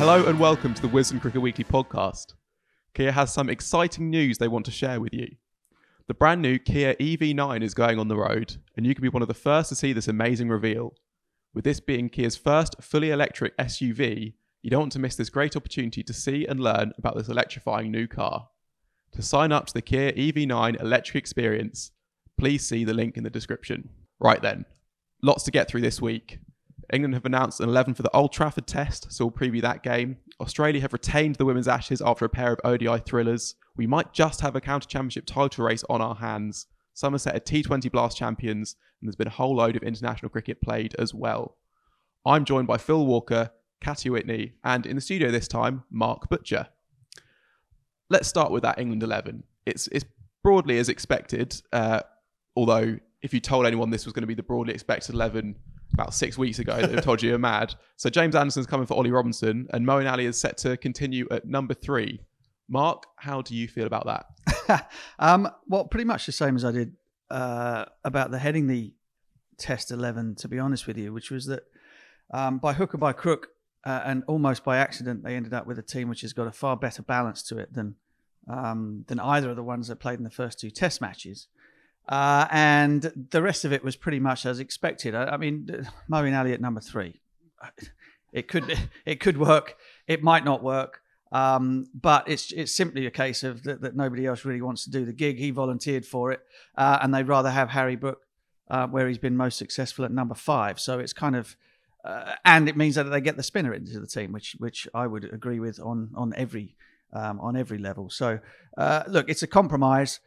Hello and welcome to the Wisden Cricket Weekly podcast. Kia has some exciting news they want to share with you. The brand new Kia EV9 is going on the road, and you can be one of the first to see this amazing reveal. With this being Kia's first fully electric SUV, you don't want to miss this great opportunity to see and learn about this electrifying new car. To sign up to the Kia EV9 electric experience, please see the link in the description. Right then, lots to get through this week. England have announced an 11 for the Old Trafford test, so we'll preview that game. Australia have retained the Women's Ashes after a pair of ODI thrillers. We might just have a county-championship title race on our hands. Somerset are T20 Blast champions, and there's been a whole load of international cricket played as well. I'm joined by Phil Walker, Katy Whitney, and in the studio this time, Mark Butcher. Let's start with that England 11. It's broadly as expected, although if you told anyone this was going to be the broadly expected 11 about 6 weeks ago, they've told you you're mad. So James Anderson's coming for Ollie Robinson, and Moeen Ali is set to continue at number 3. Mark, how do you feel about that? Well, pretty much the same as I did about the Headingley Test 11, to be honest with you, which was that by hook or by crook, and almost by accident, they ended up with a team which has got a far better balance to it than either of the ones that played in the first two Test matches. And the rest of it was pretty much as expected. I mean, Moeen Ali at number 3, it could work, it might not work, but it's simply a case of that nobody else really wants to do the gig. He volunteered for it, and they'd rather have Harry Brook, where he's been most successful, at number 5. So it's kind of, and it means that they get the spinner into the team, which I would agree with on every level. So look, it's a compromise.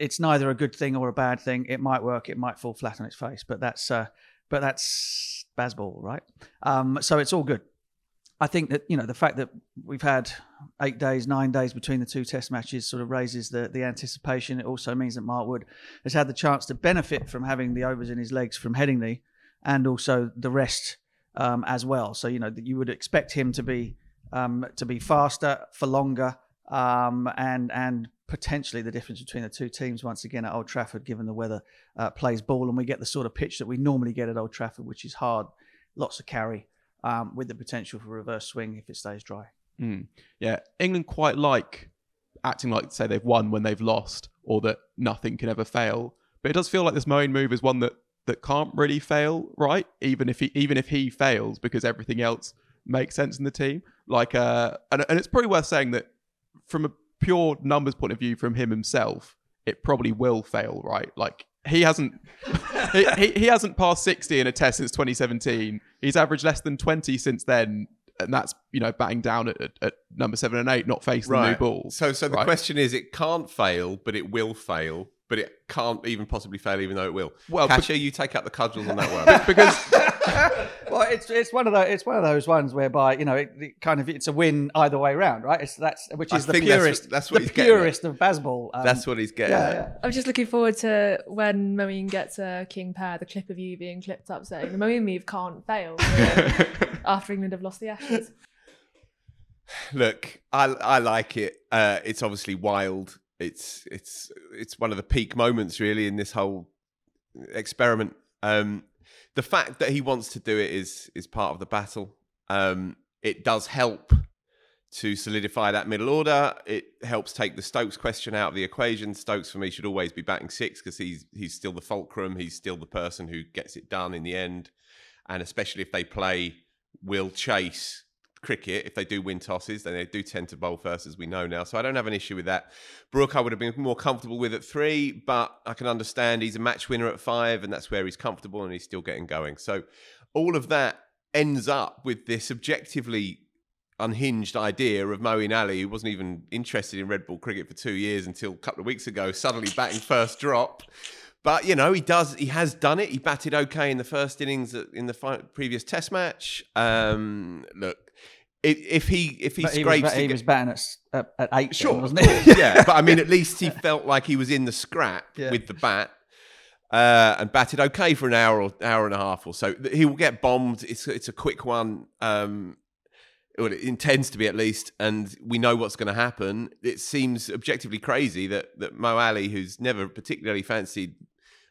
It's neither a good thing or a bad thing. It might work, it might fall flat on its face, but that's baseball, right? So it's all good. I think that, you know, the fact that we've had 8 days, 9 days between the two Test matches sort of raises the anticipation. It also means that Mark Wood has had the chance to benefit from having the overs in his legs from Headingley, and also the rest as well. So, you know, you would expect him to be faster for longer, and potentially the difference between the two teams once again at Old Trafford, given the weather, plays ball, and we get the sort of pitch that we normally get at Old Trafford, which is hard, lots of carry, with the potential for reverse swing if it stays dry. Yeah, England quite like acting like, say, they've won when they've lost, or that nothing can ever fail. But it does feel like this Moeen move is one that can't really fail, right? Even if he fails, because everything else makes sense in the team. Like, and it's probably worth saying that from a pure numbers point of view from him himself, it probably will fail, right? Like, he hasn't he hasn't passed 60 in a test since 2017. He's averaged less than 20 since then, and that's, you know, batting down at number 7 and 8, not facing the new ball. So the question is, it can't fail, but it will fail, but it can't even possibly fail, even though it will. Well, Kasha, you take out the cudgels on that one because. Well, it's one of those ones whereby, you know, it kind of, it's a win either way round, right? That's the purest of baseball. That's what he's getting. Yeah. I'm just looking forward to when Moeen gets a king pair, the clip of you being clipped up saying the Moeen move can't fail after England have lost the Ashes. Look, I like it. It's obviously wild. It's one of the peak moments really in this whole experiment. The fact that he wants to do it is part of the battle. It does help to solidify that middle order. It helps take the Stokes question out of the equation. Stokes, for me, should always be batting 6 because he's still the fulcrum. He's still the person who gets it done in the end. And especially if they play will chase cricket, if they do win tosses, then they do tend to bowl first, as we know now. So I don't have an issue with that. Brook, I would have been more comfortable with at 3, but I can understand he's a match winner at 5, and that's where he's comfortable and he's still getting going. So all of that ends up with this objectively unhinged idea of Moeen Ali, who wasn't even interested in red ball cricket for 2 years until a couple of weeks ago, suddenly batting first drop. But, you know, he has done it. He batted okay in the first innings in the previous Test match. Look, If he scrapes, he was batting at 8, sure, then, wasn't he? Yeah, but I mean, at least he felt like he was in the scrap with the bat, and batted okay for an hour or hour and a half or so. He will get bombed. It's a quick one. Well, it intends to be at least, and we know what's going to happen. It seems objectively crazy that Mo Ali, who's never particularly fancied,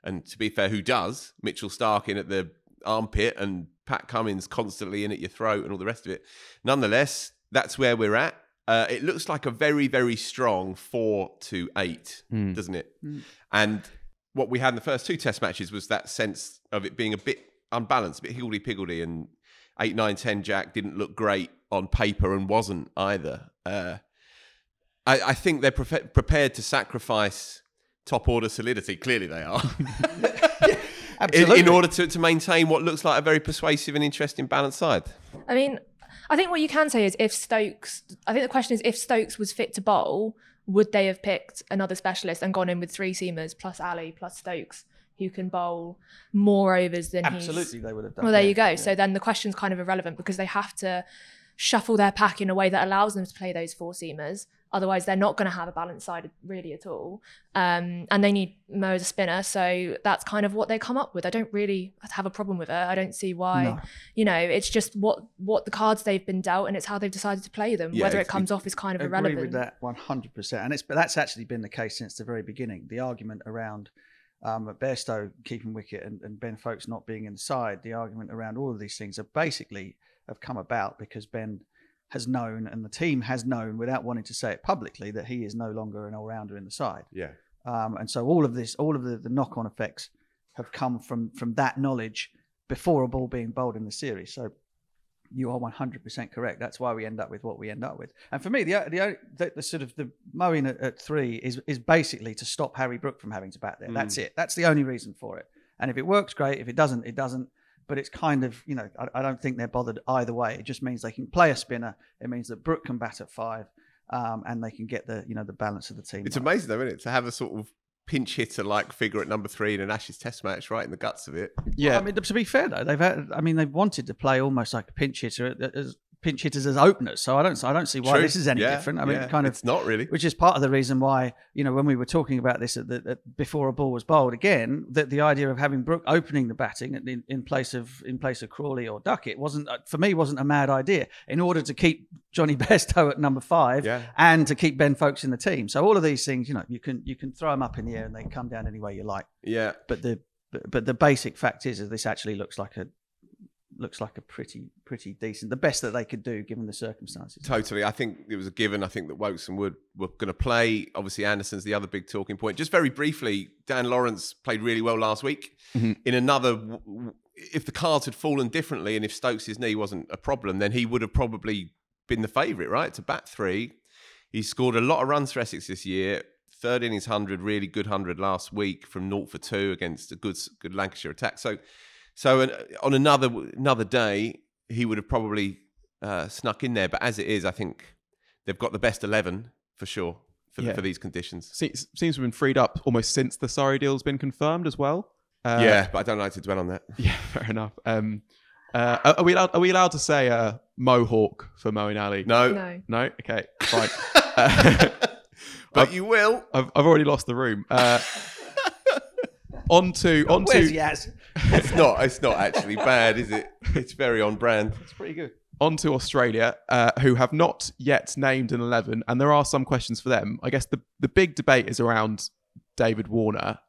and to be fair, who does, Mitchell Stark in at the armpit and Pat Cummins constantly in at your throat and all the rest of it. Nonetheless, that's where we're at. It looks like a very, very strong 4-8, doesn't it? Mm. And what we had in the first two test matches was that sense of it being a bit unbalanced, a bit higgledy-piggledy, and 8, 9, 10 Jack didn't look great on paper and wasn't either. I think they're prepared to sacrifice top-order solidity. Clearly they are. Absolutely. In order to maintain what looks like a very persuasive and interesting balanced side. I mean, I think what you can say is if Stokes was fit to bowl, would they have picked another specialist and gone in with three seamers plus Ali plus Stokes, who can bowl more overs than Absolutely, they would have done. Well, there you go. Yeah. So then the question's kind of irrelevant because they have to shuffle their pack in a way that allows them to play those four-seamers. Otherwise, they're not going to have a balanced side really at all. And they need Mo as a spinner. So that's kind of what they come up with. I don't really have a problem with it. I don't see why. No. You know, it's just what the cards they've been dealt and it's how they've decided to play them. Yeah, whether it comes off is kind of irrelevant. I agree with that 100%. And that's actually been the case since the very beginning. The argument around Bairstow keeping wicket and Ben Folkes not being in the side, the argument around all of these things have come about because Ben has known and the team has known without wanting to say it publicly that he is no longer an all-rounder in the side. Yeah. And so all of the knock-on effects have come from that knowledge before a ball being bowled in the series. So you are 100% correct. That's why we end up with what we end up with. And for me, the sort of the Moeen at three is basically to stop Harry Brook from having to bat there. Mm. That's it. That's the only reason for it. And if it works, great. If it doesn't, it doesn't. But it's kind of, you know, I don't think they're bothered either way. It just means they can play a spinner. It means that Brook can bat at five, and they can get the balance of the team. It's amazing though, isn't it, to have a sort of pinch hitter like figure at number three in an Ashes Test match, right in the guts of it. Yeah, well, I mean, to be fair though, they've wanted to play almost like a pinch hitter as openers. So I don't see why this is any different. I mean, kind of, it's not really, which is part of the reason why, you know, when we were talking about this before a ball was bowled again, that the idea of having Brook opening the batting in place of Crawley or Duckett wasn't a mad idea in order to keep Johnny Bairstow at number five and to keep Ben Folkes in the team. So all of these things, you know, you can throw them up in the air and they come down any way you like. Yeah. But the basic fact is this actually looks like a pretty decent, the best that they could do given the circumstances. Totally. I think it was a given. I think that Wokes and Wood were going to play. Obviously, Anderson's the other big talking point. Just very briefly, Dan Lawrence played really well last week. Mm-hmm. In another, if the cards had fallen differently and if Stokes' knee wasn't a problem, then he would have probably been the favourite, right, to bat three. He scored a lot of runs for Essex this year. Third innings 100, really good 100 last week from 0 for 2 against a good Lancashire attack. So on another day, he would have probably snuck in there. But as it is, I think they've got the best 11 for sure for these conditions. Seems to have been freed up almost since the Surrey deal's been confirmed as well. But I don't like to dwell on that. Yeah, fair enough. Are we allowed to say Mohawk for Moeen Ali? No. Okay, fine. But you will. I've already lost the room. Onto. Where's Yaz? It's not actually bad, is it? It's very on brand. It's pretty good. On to Australia, who have not yet named an 11, and there are some questions for them. I guess the big debate is around David Warner.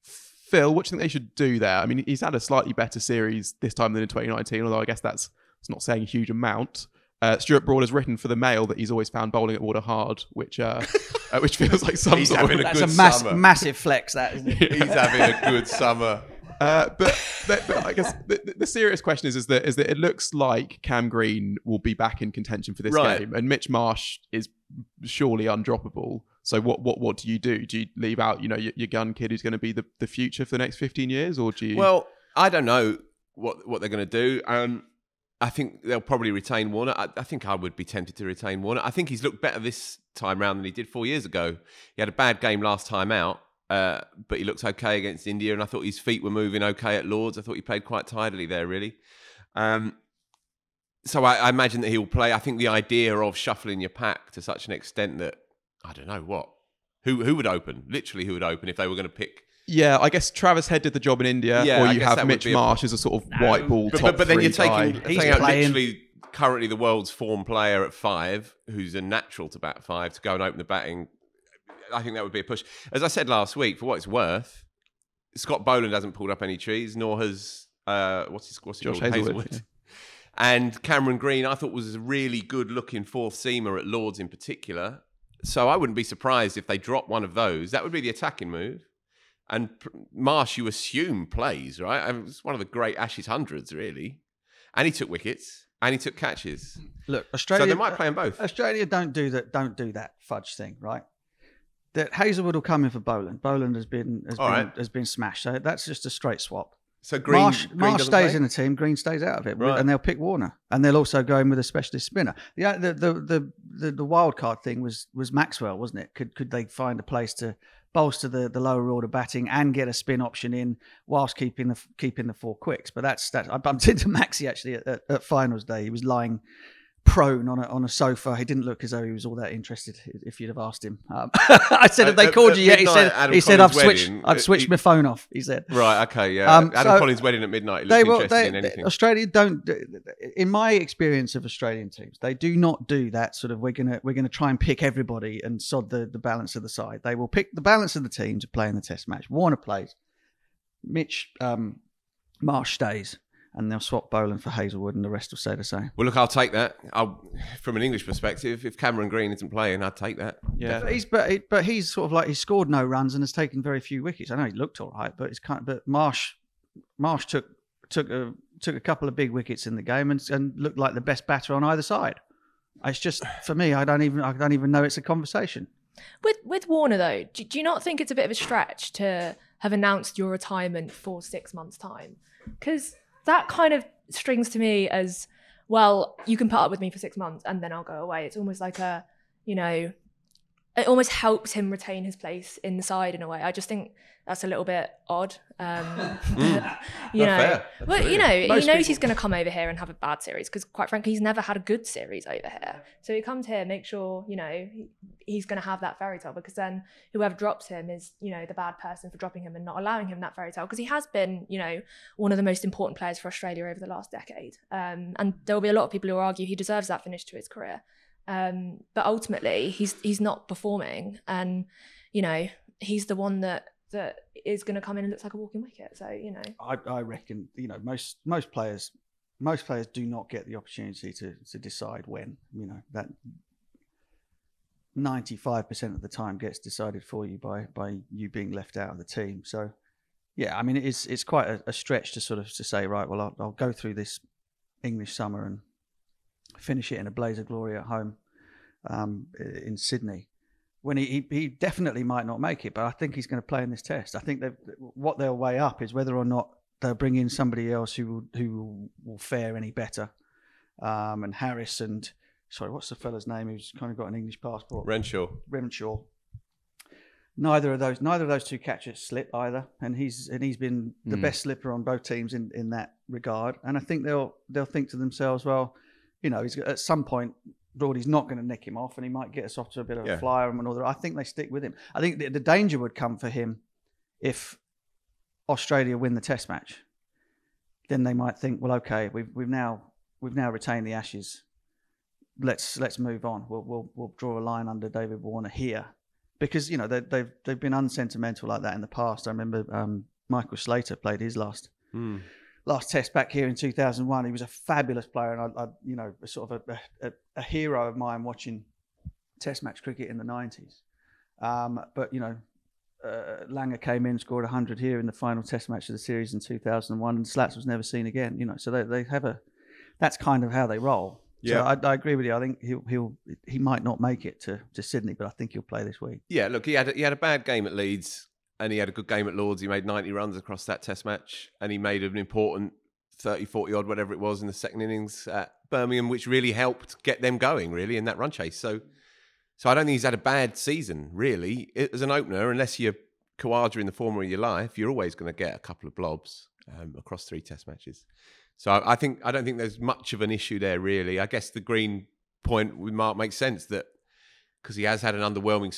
Phil, what do you think they should do there? I mean, he's had a slightly better series this time than in 2019, although I guess that's not saying a huge amount. Stuart Broad has written for the Mail that he's always found bowling at water hard, which feels like some he's sort of... That's a massive flex, that, isn't it? He's having a good summer. But I guess the serious question is that it looks like Cam Green will be back in contention for this game, and Mitch Marsh is surely undroppable. So what do you do? Do you leave out, you know, your gun kid who's going to be the future for the next 15 years, or do you? Well, I don't know what they're going to do. I think they'll probably retain Warner. I think I would be tempted to retain Warner. I think he's looked better this time round than he did 4 years ago. He had a bad game last time out. But he looked okay against India, and I thought his feet were moving okay at Lords. I thought he played quite tidily there, really. So I imagine that he'll play. I think the idea of shuffling your pack to such an extent that, I don't know what, who would open? Literally, who would open if they were going to pick? Yeah, I guess Travis Head did the job in India, or you have Mitch Marsh as a sort of white ball top But then you're taking out literally currently the world's form player at five, who's a natural to bat five, to go and open the batting. I think that would be a push. As I said last week, for what it's worth, Scott Boland hasn't pulled up any trees, nor has what's he called? Josh Hazlewood. Yeah. And Cameron Green, I thought was a really good-looking fourth-seamer at Lords in particular. So I wouldn't be surprised if they drop one of those. That would be the attacking move. And Marsh, you assume, plays, right? I mean, it was one of the great Ashes hundreds, really. And he took wickets and he took catches. Look, Australia... So they might play them both. Australia don't do that fudge thing, right? That Hazlewood will come in for Boland. Boland has been smashed. So that's just a straight swap. So Marsh stays in the team. Green stays out of it, right. And they'll pick Warner, and they'll also go in with a specialist spinner. The wild card thing was Maxwell, wasn't it? Could they find a place to bolster the lower order batting and get a spin option in whilst keeping the four quicks? But that's I bumped into Maxi actually at finals day. He was lying prone on a sofa. He didn't look as though he was all that interested. If you'd have asked him, I said, "Have they called you yet?" He said, "I've switched my phone off." He said, "Right, okay, yeah." Adam Collins' wedding at midnight. It looked interesting in anything. Australia don't. In my experience of Australian teams, they do not do that sort of. We're gonna try and pick everybody and sod the balance of the side. They will pick the balance of the team to play in the Test match. Warner plays. Mitch Marsh stays. And they'll swap Boland for Hazlewood and the rest will stay the same. Well, look, I'll take that. From an English perspective, if Cameron Green isn't playing, I'd take that. Yeah, but he's sort of like, he's scored no runs and has taken very few wickets. I know he looked all right, but it's kind of, but Marsh took a couple of big wickets in the game and looked like the best batter on either side. It's just, for me, I don't even know it's a conversation. With Warner though, do you not think it's a bit of a stretch to have announced your retirement for 6 months' time? Because that kind of strings to me as, well, you can put up with me for 6 months and then I'll go away. It's almost like a, you know, it almost helps him retain his place in the side in a way. I just think that's a little bit odd. You know, fair. But you know, he knows he's going to come over here and have a bad series because quite frankly, he's never had a good series over here. So he comes here, make sure, you know, he's going to have that fairy tale because then whoever drops him is, you know, the bad person for dropping him and not allowing him that fairy tale because he has been, you know, one of the most important players for Australia over the last decade. And there'll be a lot of people who argue he deserves that finish to his career. But ultimately he's not performing and, you know, he's the one that is going to come in and looks like a walking wicket. So, you know, I reckon, you know, most players do not get the opportunity to decide when, you know, that 95% of the time gets decided for you by you being left out of the team. So yeah, I mean, it's quite a stretch to sort of to say, right, well, I'll go through this English summer and finish it in a blaze of glory at home in Sydney, when he definitely might not make it. But I think he's going to play in this Test. I think what they'll weigh up is whether or not they'll bring in somebody else who will fare any better. And Harris and, sorry, what's the fella's name who's kind of got an English passport? Renshaw. Neither of those two catchers slip either, and he's been the best slipper on both teams in that regard. And I think they'll think to themselves, well, you know, he's at some point, Broadie's not going to nick him off and he might get us off to a bit of a flyer and all that. I think they stick with him. I think the danger would come for him if Australia win the Test match. Then they might think, well, okay, we've now retained the Ashes. Let's move on. We'll draw a line under David Warner here, because you know they've been unsentimental like that in the past. I remember Michael Slater played his last Test back here in 2001. He was a fabulous player, and I you know, sort of a hero of mine watching Test match cricket in the 90s. But you know, Langer came in, scored 100 here in the final Test match of the series in 2001, and Slats was never seen again. You know, so they have a. That's kind of how they roll. Yeah, so I agree with you. I think he might not make it to Sydney, but I think he'll play this week. Yeah, look, he had a bad game at Leeds. And he had a good game at Lords. He made 90 runs across that Test match. And he made an important 30, 40-odd, whatever it was, in the second innings at Birmingham, which really helped get them going, really, in that run chase. So I don't think he's had a bad season, really. As an opener, unless you're Khawaja in the form of your life, you're always going to get a couple of blobs across three Test matches. So I don't think there's much of an issue there, really. I guess the Green point with Mark makes sense that, because he has had an underwhelming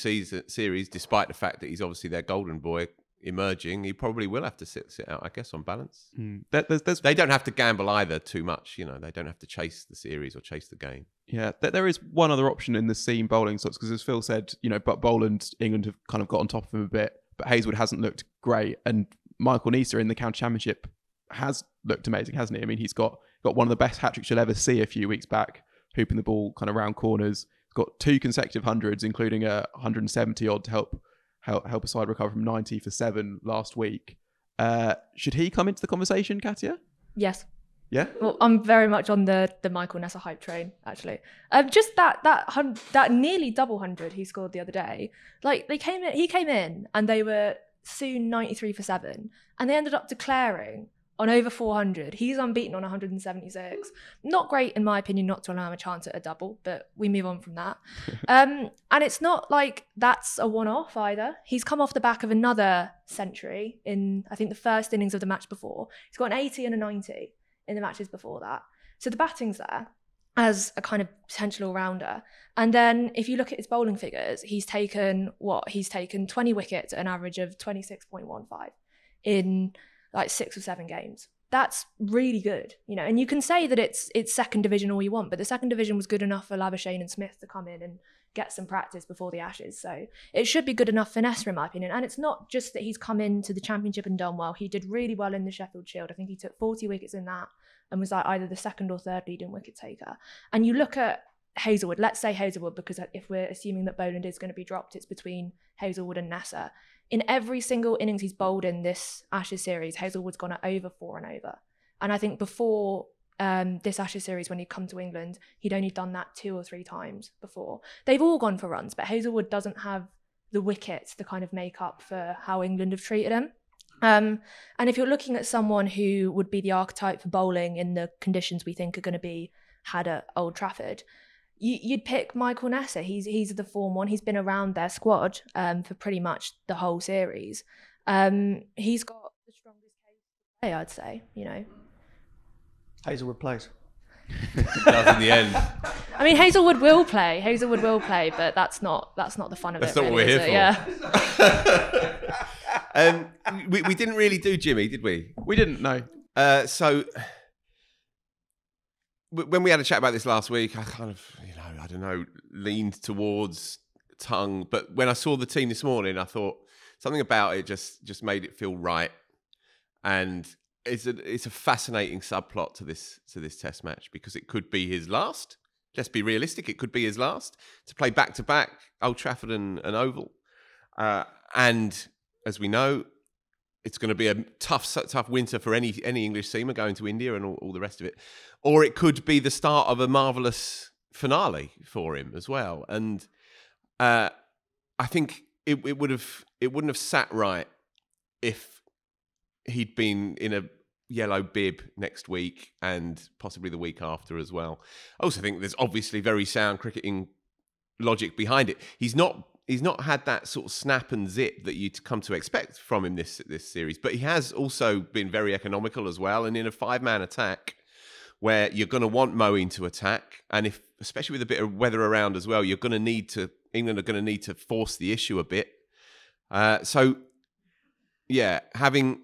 series, despite the fact that he's obviously their golden boy emerging, he probably will have to sit out, I guess, on balance. They don't have to gamble either too much. You know, they don't have to chase the series or chase the game. Yeah, there is one other option in the seam bowling slots, because as Phil said, you know, but Boland, England have kind of got on top of him a bit, but Hazlewood hasn't looked great. And Michael Neser in the County Championship has looked amazing, hasn't he? I mean, he's got one of the best hat-tricks you'll ever see a few weeks back, hooping the ball kind of round corners. Got two consecutive hundreds, including a 170 odd to help a side recover from 90 for 7 last week. Should he come into the conversation, Katia? Yes. Yeah. Well, I'm very much on the Michael Neser hype train, actually. Just that nearly double hundred he scored the other day. Like he came in and they were soon 93 for 7, and they ended up declaring on over 400. He's unbeaten on 176. Not great, in my opinion, not to allow him a chance at a double, but we move on from that. And it's not like that's a one-off either. He's come off the back of another century in, I think, the first innings of the match before. He's got an 80 and a 90 in the matches before that. So the batting's there as a kind of potential all-rounder. And then if you look at his bowling figures, he's taken 20 wickets at an average of 26.15 in like 6 or 7 games. That's really good, you know. And you can say that it's second division all you want, but the second division was good enough for Labuschagne and Smith to come in and get some practice before the Ashes. So it should be good enough for Neser, in my opinion. And it's not just that he's come into the Championship and done well. He did really well in the Sheffield Shield. I think he took 40 wickets in that and was like either the 2nd or 3rd leading wicket taker. And you look at Hazlewood, let's say Hazlewood, because if we're assuming that Boland is going to be dropped, it's between Hazlewood and Neser. In every single innings he's bowled in this Ashes series, Hazlewood's gone at over 4 and over. And I think before this Ashes series, when he'd come to England, he'd only done that 2 or 3 times before. They've all gone for runs, but Hazlewood doesn't have the wickets to kind of make up for how England have treated him. And if you're looking at someone who would be the archetype for bowling in the conditions we think are going to be had at Old Trafford, you'd pick Michael Neser. He's the form one. He's been around their squad for pretty much the whole series. He's got the strongest case to play, I'd say, you know. Hazlewood plays. Does in the end. I mean, Hazlewood will play, but that's not the fun of it. That's not what we're here for. Yeah. we didn't really do Jimmy, did we? We didn't, no. So when we had a chat about this last week, I kind of, leaned towards Tongue. But when I saw the team this morning, I thought something about it just made it feel right. And it's a fascinating subplot to this Test match, because it could be his last. Let's be realistic. It could be his last to play back-to-back Old Trafford and Oval. And as we know, it's going to be a tough winter for any English seamer going to India and all the rest of it. Or it could be the start of a marvellous finale for him as well. And I think it wouldn't have sat right if he'd been in a yellow bib next week and possibly the week after as well. I also think there's obviously very sound cricketing logic behind it. He's not had that sort of snap and zip that you'd come to expect from him this series, but he has also been very economical as well. And in a 5-man attack, where you're going to want Moeen to attack, and if especially with a bit of weather around as well, England are going to need to force the issue a bit. So, yeah, having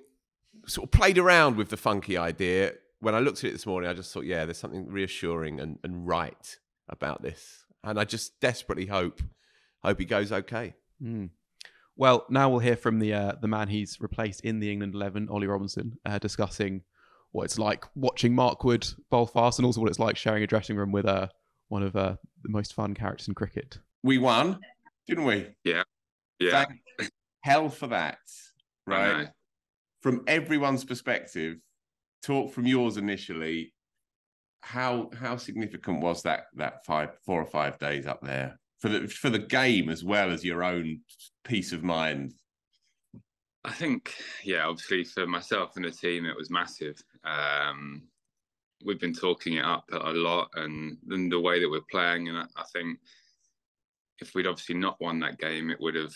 sort of played around with the funky idea, when I looked at it this morning, I just thought, yeah, there's something reassuring and right about this, and I just desperately hope he goes okay. Mm. Well, now we'll hear from the man he's replaced in the England 11, Ollie Robinson, discussing what it's like watching Mark Wood bowl fast, and also what it's like sharing a dressing room with one of the most fun characters in cricket. We won, didn't we? Yeah. Thank hell for that, right? From everyone's perspective, talk from yours initially. How significant was that 4 or 5 days up there? For the game as well as your own peace of mind? I think, yeah, obviously for myself and the team, it was massive. We've been talking it up a lot, and the way that we're playing. And I think if we'd obviously not won that game, it would have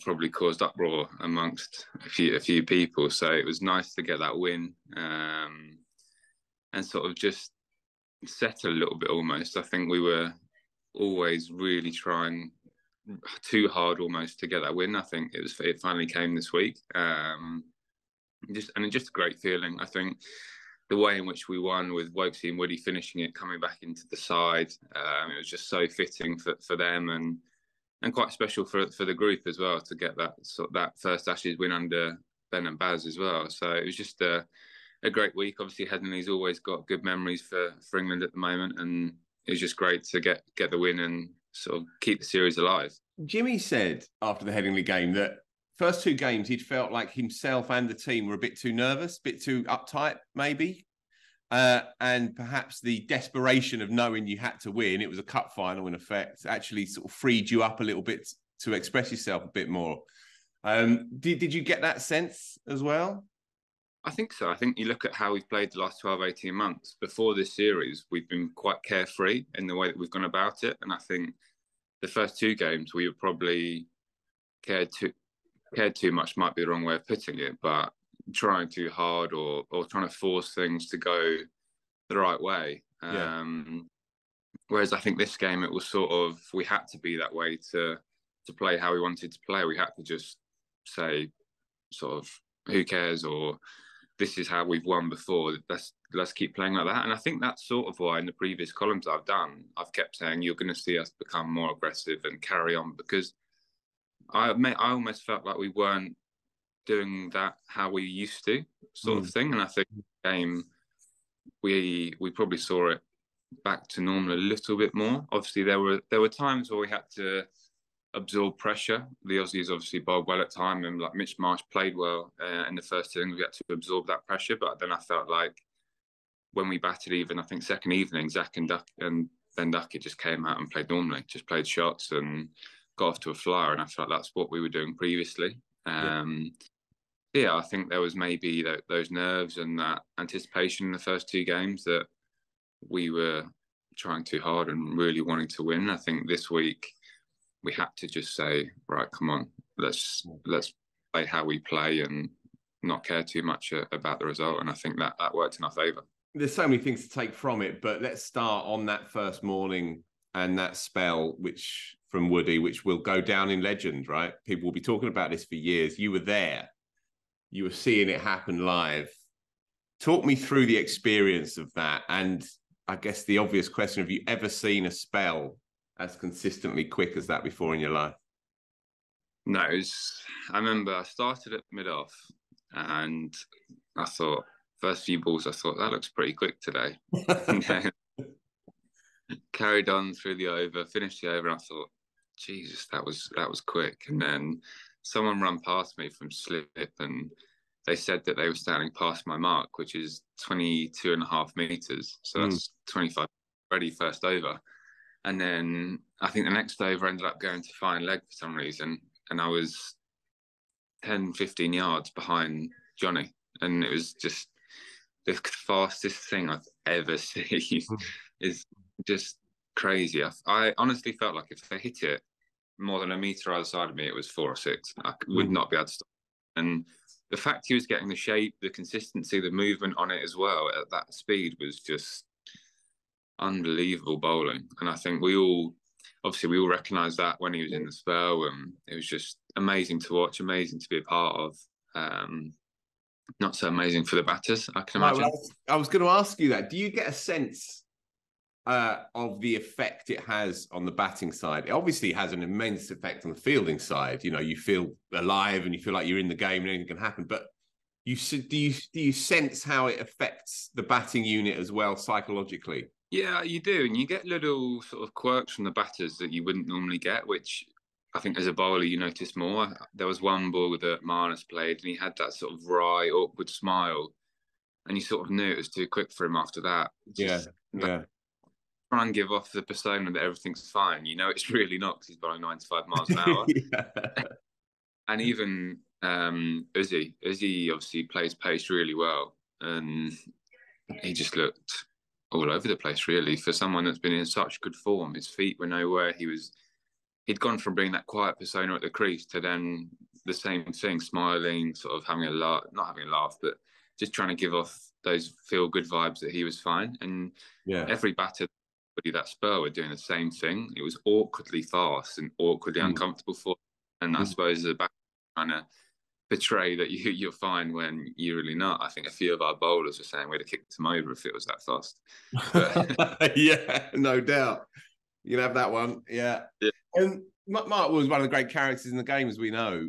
probably caused uproar amongst a few people. So it was nice to get that win and sort of just settle a little bit almost. I think we were always really trying too hard almost to get that win. I think it finally came this week. Just a great feeling. I think the way in which we won, with Wokesley and Woody finishing it, coming back into the side, it was just so fitting for them and quite special for the group as well, to get that first Ashes win under Ben and Baz as well. So it was just a great week. Obviously, Headingley's always got good memories for England at the moment, and it was just great to get the win and sort of keep the series alive. Jimmy said after the Headingley game that first two games he'd felt like himself and the team were a bit too nervous, a bit too uptight maybe, and perhaps the desperation of knowing you had to win, it was a cup final in effect, actually sort of freed you up a little bit to express yourself a bit more. Did you get that sense as well? I think so. I think you look at how we've played the last 12, 18 months. Before this series, we've been quite carefree in the way that we've gone about it. And I think the first two games, we were probably cared too much, might be the wrong way of putting it, but trying too hard or trying to force things to go the right way. Yeah. Whereas I think this game, it was sort of, we had to be that way to play how we wanted to play. We had to just say sort of, who cares, or this is how we've won before, let's keep playing like that. And I think that's sort of why in the previous columns I've done, I've kept saying you're going to see us become more aggressive and carry on, because I almost felt like we weren't doing that how we used to, sort of thing. And I think the game, we probably saw it back to normal a little bit more. Obviously there were times where we had to absorb pressure. The Aussies obviously bowled well at time, and like Mitch Marsh played well in the first inning. We had to absorb that pressure, but then I felt like when we batted even, I think second evening, Zach and Ben Duckett just came out and played normally, just played shots and got off to a flyer, and I felt like that's what we were doing previously. Yeah, I think there was maybe those nerves and that anticipation in the first two games that we were trying too hard and really wanting to win. I think this week we had to just say, right, come on, let's play how we play and not care too much about the result. And I think that worked in our favour. There's so many things to take from it, but let's start on that first morning and that spell which from Woody, which will go down in legend, right? People will be talking about this for years. You were there. You were seeing it happen live. Talk me through the experience of that. And I guess the obvious question, have you ever seen a spell as consistently quick as that before in your life? No, I remember I started at mid-off and I thought, first few balls, I thought, that looks pretty quick today. And then carried on through the over, finished the over, and I thought, Jesus, that was quick. And then someone ran past me from slip and they said that they were standing past my mark, which is 22 and a half metres. So that's 25 already first over. And then I think the next over ended up going to fine leg for some reason. And I was 10, 15 yards behind Johnny. And it was just the fastest thing I've ever seen. It's just crazy. I honestly felt like if they hit it more than a metre either side of me, it was 4 or 6. I would not be able to stop. And the fact he was getting the shape, the consistency, the movement on it as well at that speed was just unbelievable bowling. And I think we all recognised that when he was in the spell, and it was just amazing to watch, amazing to be a part of. Not so amazing for the batters, I can imagine. I was going to ask you that. Do you get a sense of the effect it has on the batting side? It obviously has an immense effect on the fielding side. You know, you feel alive and you feel like you're in the game and anything can happen, but do you sense how it affects the batting unit as well psychologically? Yeah, you do. And you get little sort of quirks from the batters that you wouldn't normally get, which I think as a bowler, you notice more. There was one ball that Marnus played and he had that sort of wry, awkward smile. And you sort of knew it was too quick for him after that. Just, yeah. Try and give off the persona that everything's fine. You know, it's really not, because he's bowling 95 miles an hour. And even Uzi obviously plays pace really well. And he just looked all over the place, really, for someone that's been in such good form. His feet were nowhere. He'd gone from being that quiet persona at the crease to then the same thing, smiling, sort of having a laugh, not having a laugh, but just trying to give off those feel-good vibes that he was fine. And every batter that spell were doing the same thing. It was awkwardly fast and awkwardly uncomfortable for him. And I suppose the batter trying to portray that you're fine when you're really not. I think a few of our bowlers were saying we'd have kicked him over if it was that fast. But yeah, no doubt. You can have that one. Yeah. And Mark was one of the great characters in the game, as we know.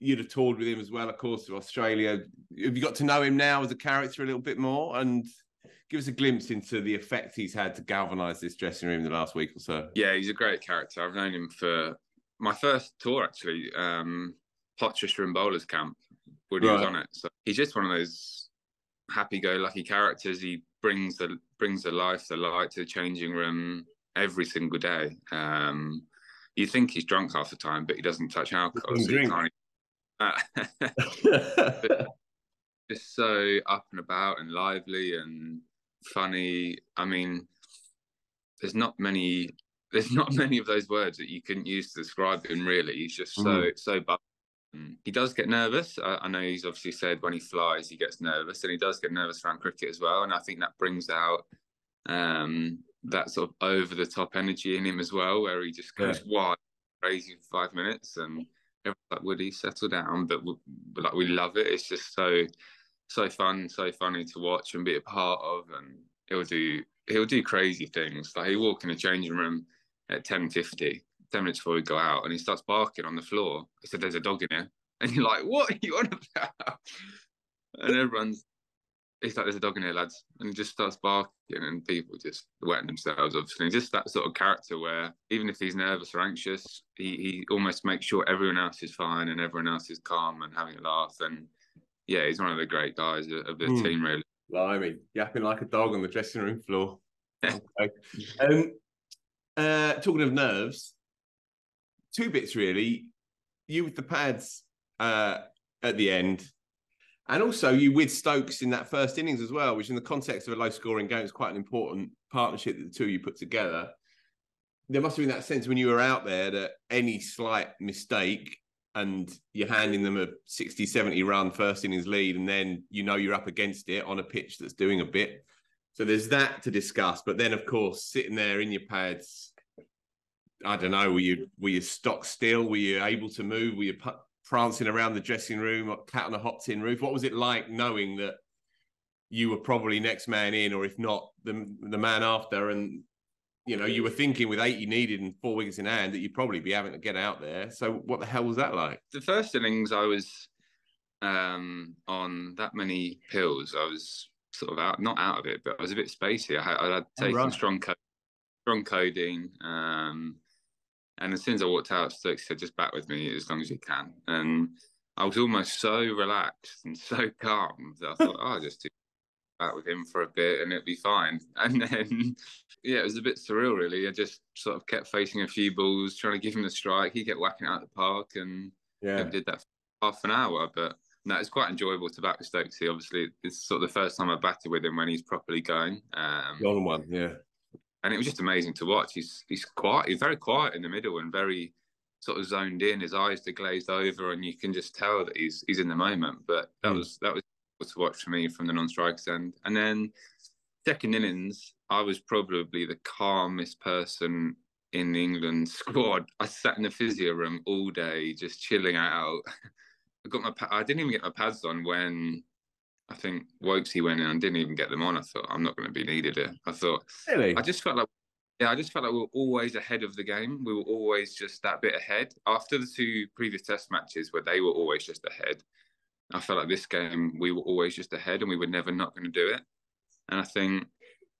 you'd have toured with him as well, of course, to Australia. Have you got to know him now as a character a little bit more? And give us a glimpse into the effect he's had to galvanise this dressing room the last week or so. Yeah, he's a great character. I've known him for my first tour, actually, Potchefstroom and Bowlers Camp, when he was on it. So he's just one of those happy-go-lucky characters. He brings the life, the light to the changing room every single day. You think he's drunk half the time, but he doesn't touch alcohol. Just so up and about and lively and funny. I mean, there's not many of those words that you can use to describe him, really. He's just so bubbly. He does get nervous. I know he's obviously said when he flies, he gets nervous, and he does get nervous around cricket as well. And I think that brings out that sort of over-the-top energy in him as well, where he just goes wild, crazy for 5 minutes, and everyone's like, "Woody, settle down?" But we love it. It's just so fun, so funny to watch and be a part of. And he'll do crazy things. Like he'll walk in the changing room at 10:50. 10 minutes before we go out, and he starts barking on the floor. He said, "There's a dog in here," and you're like, "What are you on about?" And he's like, "There's a dog in here, lads," and he just starts barking, and people just wetting themselves. Obviously, he's just that sort of character where even if he's nervous or anxious, he almost makes sure everyone else is fine and everyone else is calm and having a laugh. And yeah, he's one of the great guys of the team, really. Blimey, yapping like a dog on the dressing room floor. Okay. Talking of nerves. Two bits, really. You with the pads at the end, and also you with Stokes in that first innings as well, which in the context of a low-scoring game is quite an important partnership that the two of you put together. There must have been that sense when you were out there that any slight mistake and you're handing them a 60, 70-run first innings lead, and then you know you're up against it on a pitch that's doing a bit. So there's that to discuss. But then, of course, sitting there in your pads... I don't know, were you stock still? Were you able to move? Were you prancing around the dressing room or cat on a hot tin roof? What was it like knowing that you were probably next man in, or if not, the man after? And, you know, you were thinking with 80 needed and 4 wickets in hand that you'd probably be having to get out there. So what the hell was that like? The first innings I was on that many pills. I was sort of not out of it, but I was a bit spacey. I had taken strong codeine, and as soon as I walked out, Stokes said, "Just back with me as long as you can." And I was almost so relaxed and so calm that I thought, oh, I'll just do back with him for a bit and it'll be fine. And then, yeah, it was a bit surreal, really. I just sort of kept facing a few balls, trying to give him the strike. He kept whacking it out of the park, and I did that for half an hour. But no, it's quite enjoyable to bat with Stokesy. Obviously, it's sort of the first time I batted with him when he's properly going. Long one, yeah. And it was just amazing to watch. He's quiet. He's very quiet in the middle and very sort of zoned in. His eyes are glazed over, and you can just tell that he's in the moment. But that was to watch for me from the non-strikers end. And then second innings, I was probably the calmest person in the England squad. I sat in the physio room all day, just chilling out. I didn't even get my pads on when. I think Wokesy went in and didn't even get them on. I thought, I'm not going to be needed here. I thought, really? I just felt like we were always ahead of the game. We were always just that bit ahead. After the two previous test matches where they were always just ahead, I felt like this game, we were always just ahead and we were never not going to do it. And I think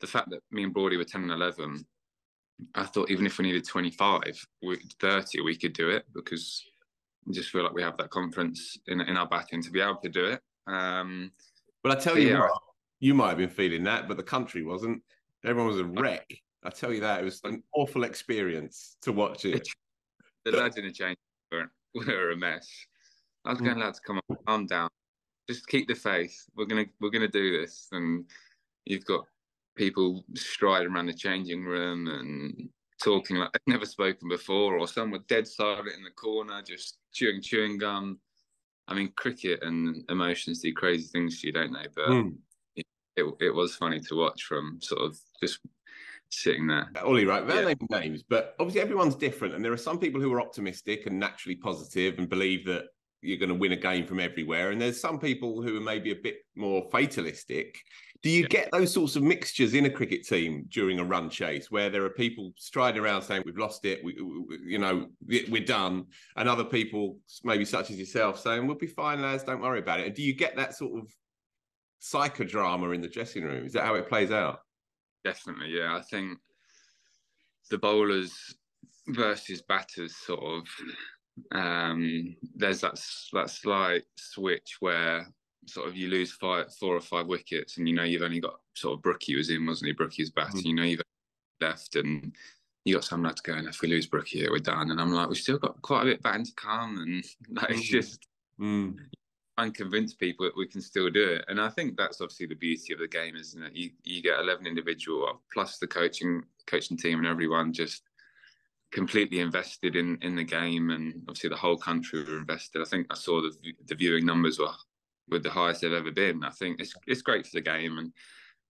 the fact that me and Brody were 10 and 11, I thought even if we needed 25, 30, we could do it, because I just feel like we have that confidence in our batting to be able to do it. Well, I tell you what, you might have been feeling that, but the country wasn't. Everyone was a wreck. I tell you that. It was an awful experience to watch it. The lads in the change were a mess. I was going, lads, come on, calm down. Just keep the faith. We're gonna do this. And you've got people striding around the changing room and talking like they've never spoken before, or some were dead silent in the corner, just chewing gum. I mean, cricket and emotions do crazy things to you, don't they? But it was funny to watch from sort of just sitting there. Ollie, right, they're naming names, but obviously everyone's different. And there are some people who are optimistic and naturally positive and believe that you're going to win a game from everywhere. And there's some people who are maybe a bit more fatalistic. Do you get those sorts of mixtures in a cricket team during a run chase where there are people striding around saying, we've lost it, we're done, and other people, maybe such as yourself, saying, we'll be fine, lads, don't worry about it? And do you get that sort of psychodrama in the dressing room? Is that how it plays out? Definitely, yeah. I think the bowlers versus batters sort of, there's that slight switch where sort of you lose four or five wickets, and you know you've only got sort of Brookie was in, wasn't he? Brookie's batting, you know you've left, and you got some lad to go, and if we lose Brookie, we're done. And I'm like, we've still got quite a bit batting to come, and like it's just and convince people that we can still do it. And I think that's obviously the beauty of the game, isn't it? You get 11 individual plus the coaching team and everyone just completely invested in the game, and obviously the whole country were invested. I think I saw the viewing numbers were the highest they've ever been. I think it's great for the game, and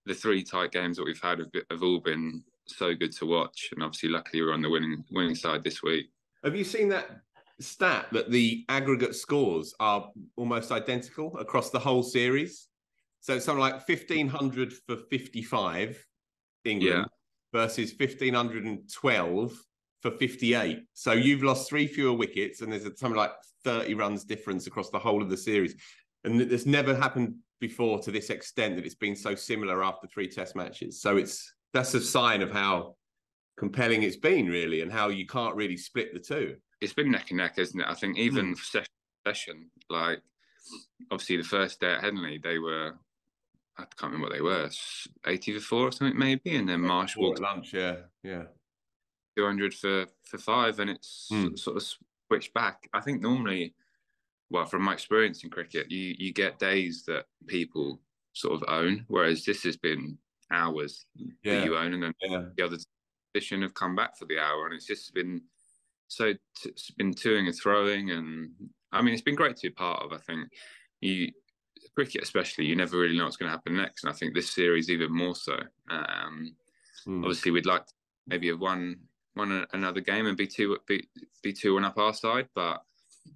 the three tight games that we've had have all been so good to watch. And obviously, luckily, we're on the winning side this week. Have you seen that stat that the aggregate scores are almost identical across the whole series? So it's something like 1,500 for 55 England versus 1,512 for 58. So you've lost three fewer wickets, and there's something like 30 runs difference across the whole of the series. And this never happened before to this extent, that it's been so similar after three test matches. So that's a sign of how compelling it's been, really, and how you can't really split the two. It's been neck and neck, isn't it? I think even session, like obviously the first day at Headingley, they were, I can't remember what they were, 80 for four or something maybe, and then Marsh walked at lunch, 200 for five, and it's sort of switched back. I think normally, well, from my experience in cricket, you get days that people sort of own, whereas this has been hours that you own, and then the other position have come back for the hour, and it's just been so it's been toing and throwing, and I mean it's been great to be part of. I think cricket especially, you never really know what's going to happen next, and I think this series even more so. Obviously, we'd like to maybe have won another game and be 2-1 up our side, but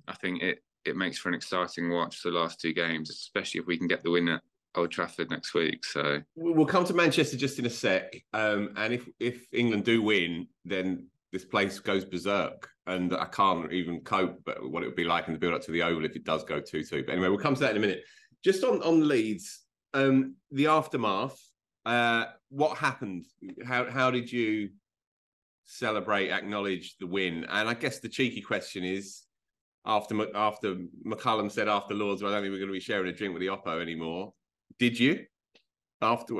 I think it makes for an exciting watch the last two games, especially if we can get the win at Old Trafford next week. So we'll come to Manchester just in a sec. And if England do win, then this place goes berserk, and I can't even cope but what it would be like in the build-up to the Oval if it does go 2-2. But anyway, we'll come to that in a minute. Just on Leeds, the aftermath, what happened? How did you celebrate, acknowledge the win? And I guess the cheeky question is, after McCullum said after Lords, well, I don't think we're going to be sharing a drink with the Oppo anymore. Did you? After?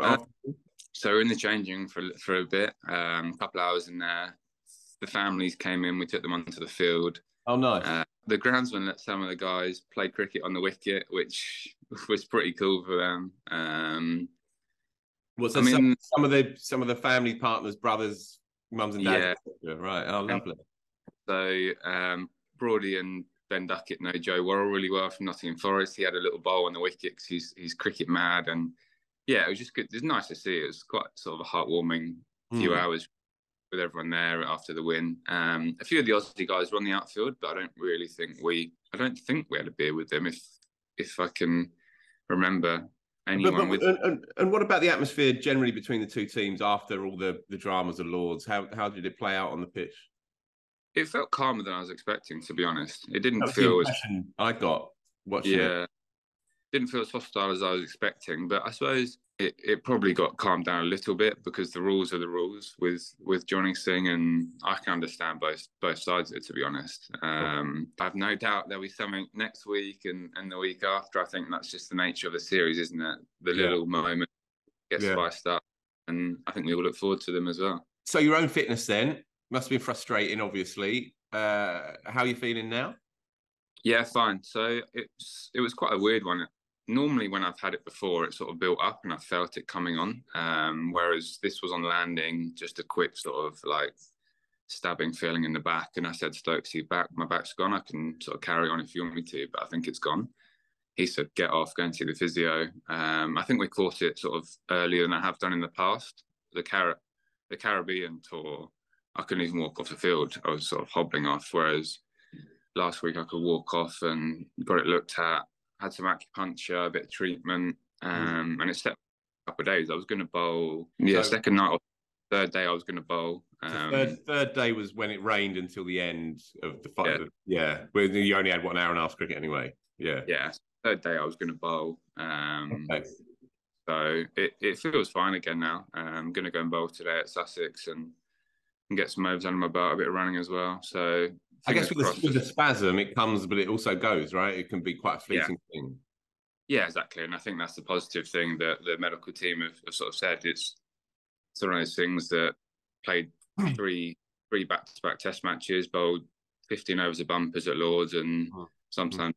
So we're in the changing room for a bit, a couple of hours in there. The families came in, we took them onto the field. Oh, nice. The groundsman let some of the guys play cricket on the wicket, which was pretty cool for them. Was there some of the family partners, brothers, mums and dads? Yeah. Right, oh, lovely. So, Broady and Ben Duckett know Joe Worrell really well from Nottingham Forest. He had a little bowl on the wicket because he's cricket mad, and yeah, it was just good. It's nice to see. It was quite sort of a heartwarming few hours with everyone there after the win. A few of the Aussie guys were on the outfield, but I don't think we had a beer with them, if I can remember anyone. And what about the atmosphere generally between the two teams after all the dramas of Lords? How did it play out on the pitch? It felt calmer than I was expecting, to be honest. It didn't feel as I got watching. Yeah, it didn't feel as hostile as I was expecting, but I suppose it probably got calmed down a little bit because the rules are the rules with Johnny Singh, and I can understand both sides of it, to be honest. I have no doubt there'll be something next week and the week after. I think that's just the nature of the series, isn't it? The little moment gets spiced up, and I think we all look forward to them as well. So your own fitness then. Must have been frustrating, obviously. How are you feeling now? Yeah, fine. So it was quite a weird one. Normally when I've had it before, it sort of built up and I felt it coming on. Whereas this was on landing, just a quick sort of like stabbing feeling in the back. And I said, Stokes, my back's gone. I can sort of carry on if you want me to, but I think it's gone. He said, get off, go and see the physio. I think we caught it sort of earlier than I have done in the past. The Caribbean tour, I couldn't even walk off the field. I was sort of hobbling off, whereas last week I could walk off and got it looked at, had some acupuncture, a bit of treatment, and it set couple of days. I was going to bowl. Yeah, so, second night or third day I was going to bowl. Third day was when it rained until the end of the fight. Yeah. Well, you only had 1 hour and a half cricket anyway. Yeah. Yeah. Third day I was going to bowl. Okay. So it feels fine again now. I'm going to go and bowl today at Sussex and get some overs under my belt, a bit of running as well. So I guess with the spasm, it comes, but it also goes, right? It can be quite a fleeting thing. Yeah, exactly. And I think that's the positive thing that the medical team have sort of said. It's one of those things that played three back-to-back test matches, bowled 15 overs of bumpers at Lords, and sometimes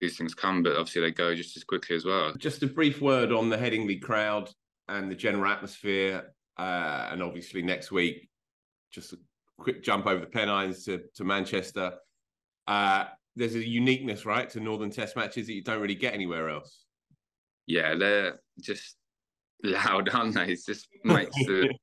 these things come, but obviously they go just as quickly as well. Just a brief word on the Headingley crowd and the general atmosphere. And obviously next week, just a quick jump over the Pennines to Manchester. There's a uniqueness, right, to Northern Test matches that you don't really get anywhere else. Yeah, they're just loud, aren't they? It just makes the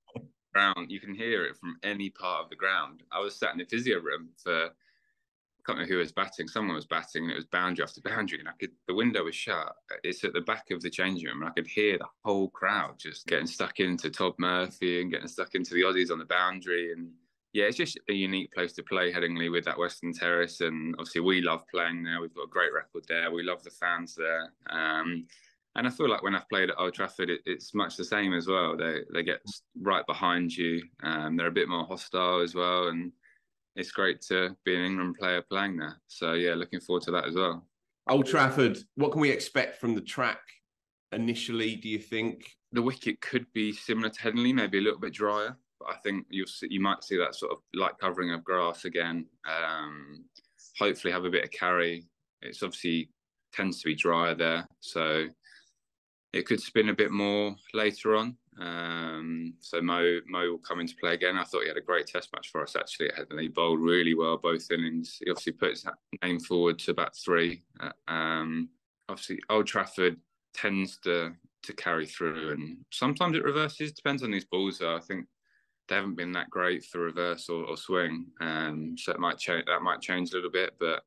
ground, you can hear it from any part of the ground. I was sat in the physio room for, I can't remember who was batting, someone was batting, and it was boundary after boundary, and the window was shut. It's at the back of the changing room, and I could hear the whole crowd just getting stuck into Todd Murphy and getting stuck into the Aussies on the boundary. And yeah, it's just a unique place to play, Headingley, with that Western Terrace, and obviously we love playing there. We've got a great record there. We love the fans there, and I feel like when I've played at Old Trafford, it's much the same as well. They get right behind you. They're a bit more hostile as well, and it's great to be an England player playing there. So, yeah, looking forward to that as well. Old Trafford, what can we expect from the track initially, do you think? The wicket could be similar to Headingley, maybe a little bit drier. But I think you might see that sort of light covering of grass again. Hopefully have a bit of carry. It's obviously tends to be drier there. So it could spin a bit more later on. So Mo will come into play again. I thought he had a great test match for us actually at Headingley. He bowled really well both innings. He obviously put his name forward to bat three. Obviously Old Trafford tends to carry through, and sometimes it reverses. Depends on these balls though. I think they haven't been that great for reverse or swing. So that might change a little bit, but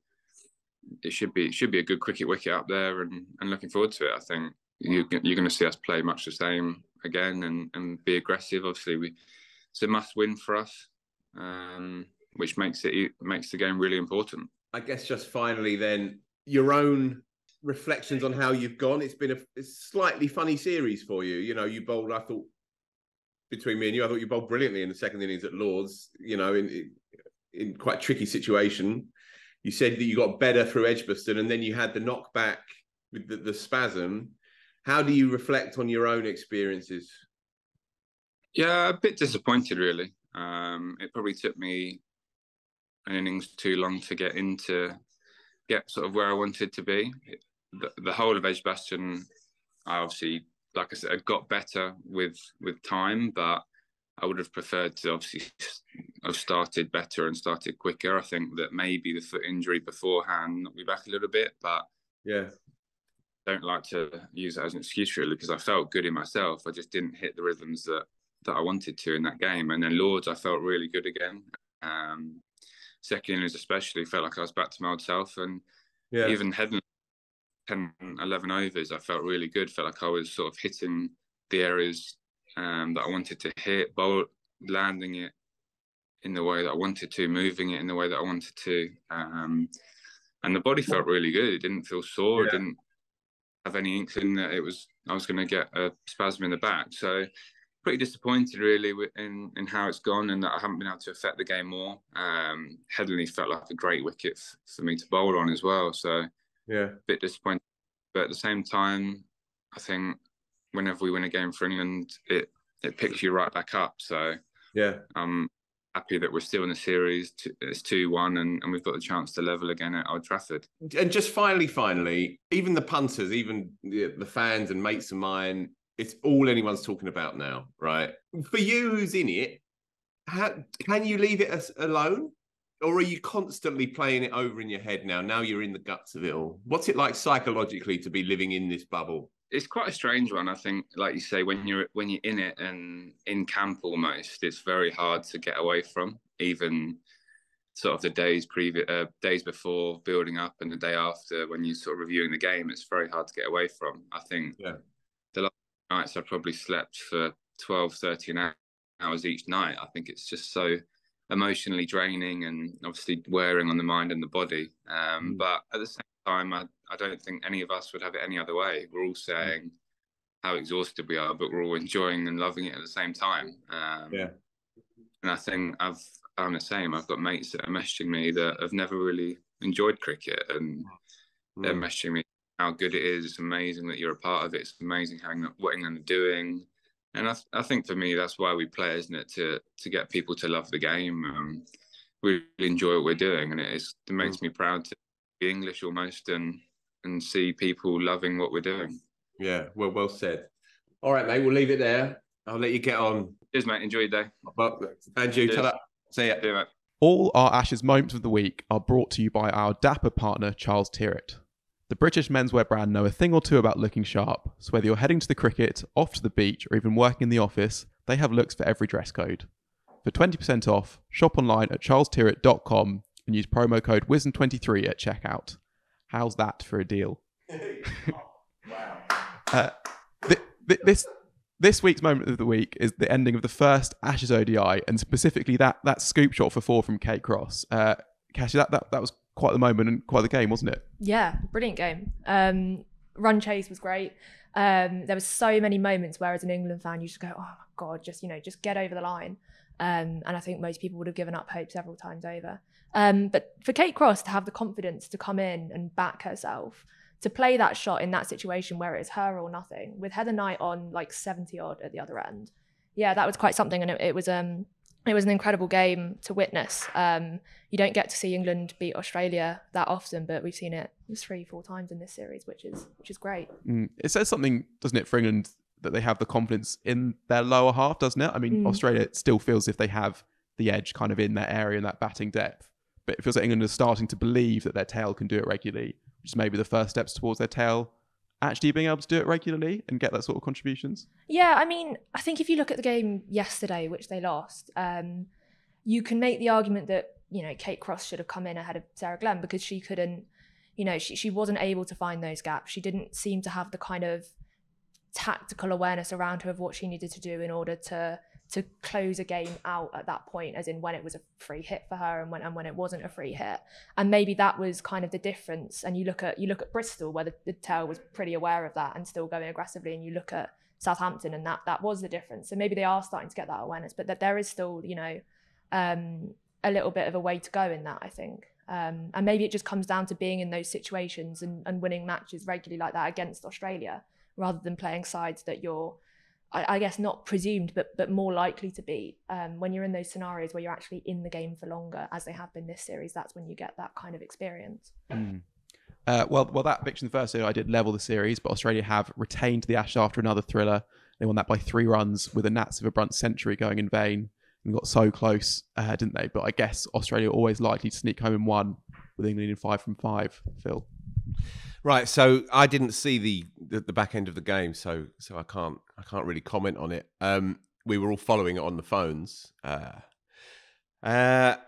it should be a good cricket wicket up there, and looking forward to it. I think you're going to see us play much the same again and be aggressive. Obviously, it's a must-win for us, which makes the game really important. I guess just finally then, your own reflections on how you've gone. It's been a slightly funny series for you. You know, you bowled, I thought, between me and you, I thought you bowled brilliantly in the second innings at Lords, you know, in quite a tricky situation. You said that you got better through Edgbaston, and then you had the knockback with the spasm. How do you reflect on your own experiences? Yeah, a bit disappointed, really. It probably took me an innings too long to get sort of where I wanted to be. The whole of Edgbaston, I obviously, like I said, I got better with time, but I would have preferred to obviously have started better and started quicker. I think that maybe the foot injury beforehand knocked me back a little bit, but yeah. Don't like to use that as an excuse really, because I felt good in myself. I just didn't hit the rhythms that I wanted to in that game. And then Lords, I felt really good again. Second innings especially, felt like I was back to my old self. And even Headingley, 10, 11 overs, I felt really good. Felt like I was sort of hitting the areas that I wanted to hit, bowl, landing it in the way that I wanted to, moving it in the way that I wanted to. And the body felt really good. It didn't feel sore. Yeah. Didn't have any inkling that I was going to get a spasm in the back. So pretty disappointed really in how it's gone, and that I haven't been able to affect the game more. Headingley felt like a great wicket for me to bowl on as well. So yeah, a bit disappointed. But at the same time, I think whenever we win a game for England, it picks you right back up. So yeah, I'm happy that we're still in the series. It's 2-1, and we've got the chance to level again at Old Trafford. And just finally, even the punters, even the fans and mates of mine, it's all anyone's talking about now, right? For you, who's in it, can you leave it alone? Or are you constantly playing it over in your head now? Now you're in the guts of it all. What's it like psychologically to be living in this bubble? It's quite a strange one, I think. Like you say, when you're in it and in camp almost, it's very hard to get away from. Even sort of the days before building up and the day after, when you're sort of reviewing the game, it's very hard to get away from. I think the last time nights I probably slept for 12, 13 hours each night. I think it's just so emotionally draining and obviously wearing on the mind and the body. But at the same time, I don't think any of us would have it any other way. We're all saying how exhausted we are, but we're all enjoying and loving it at the same time. And I think I'm the same. I've got mates that are messaging me that have never really enjoyed cricket, and they're messaging me how good it is. It's amazing that you're a part of it. It's amazing what England are doing. And I think for me, that's why we play, isn't it? To get people to love the game. We really enjoy what we're doing, and it makes me proud to be English almost and see people loving what we're doing. Yeah, well said. All right, mate, we'll leave it there. I'll let you get on. Cheers, mate. Enjoy your day. And you, tell up. See ya. See you, mate. All our Ashes Moments of the Week are brought to you by our dapper partner, Charles Tirrett. The British menswear brand know a thing or two about looking sharp, so whether you're heading to the cricket, off to the beach, or even working in the office, they have looks for every dress code. For 20% off, shop online at charlestirrett.com and use promo code WISDOM23 at checkout. How's that for a deal? Wow. This week's moment of the week is the ending of the first Ashes ODI, and specifically that scoop shot for 4 from Kate Cross. Cassie, that was quite the moment and quite the game, wasn't it? Yeah, brilliant game. Run chase was great. There were so many moments where, as an England fan, you just go, oh my God, just get over the line. And I think most people would have given up hope several times over. But for Kate Cross to have the confidence to come in and back herself, to play that shot in that situation where it's her or nothing, with Heather Knight on like 70 odd at the other end. Yeah, that was quite something, and it was an incredible game to witness. You don't get to see England beat Australia that often, but we've seen it 3-4 times in this series, which is great. It says something, doesn't it, for England, that they have the confidence in their lower half, doesn't it? I mean, Australia, it still feels as if they have the edge kind of in that area and that batting depth, but it feels like England is starting to believe that their tail can do it regularly, which is maybe the first steps towards their tail actually being able to do it regularly and get that sort of contributions? Yeah, I mean, I think if you look at the game yesterday, which they lost, you can make the argument that, Kate Cross should have come in ahead of Sarah Glenn, because she couldn't, she wasn't able to find those gaps. She didn't seem to have the kind of tactical awareness around her of what she needed to do in order to close a game out at that point, as in when it was a free hit for her and when it wasn't a free hit. And maybe that was kind of the difference. And you look at Bristol, where the tail was pretty aware of that and still going aggressively, and you look at Southampton, and that was the difference. So maybe they are starting to get that awareness, but that there is still, a little bit of a way to go in that, I think. And maybe it just comes down to being in those situations and winning matches regularly like that against Australia, rather than playing sides that you're, I guess, not presumed, but more likely to beat. When you're in those scenarios where you're actually in the game for longer, as they have been this series, that's when you get that kind of experience. Well, that prediction first day I did level the series, but Australia have retained the Ashes after another thriller. They won that by 3 runs with a Nat Sciver-Brunt century going in vain, and got so close, didn't they? But I guess Australia are always likely to sneak home in 1, with England in 5 from 5. Phil, right? So I didn't see the back end of the game, so I can't really comment on it. We were all following it on the phones. Nat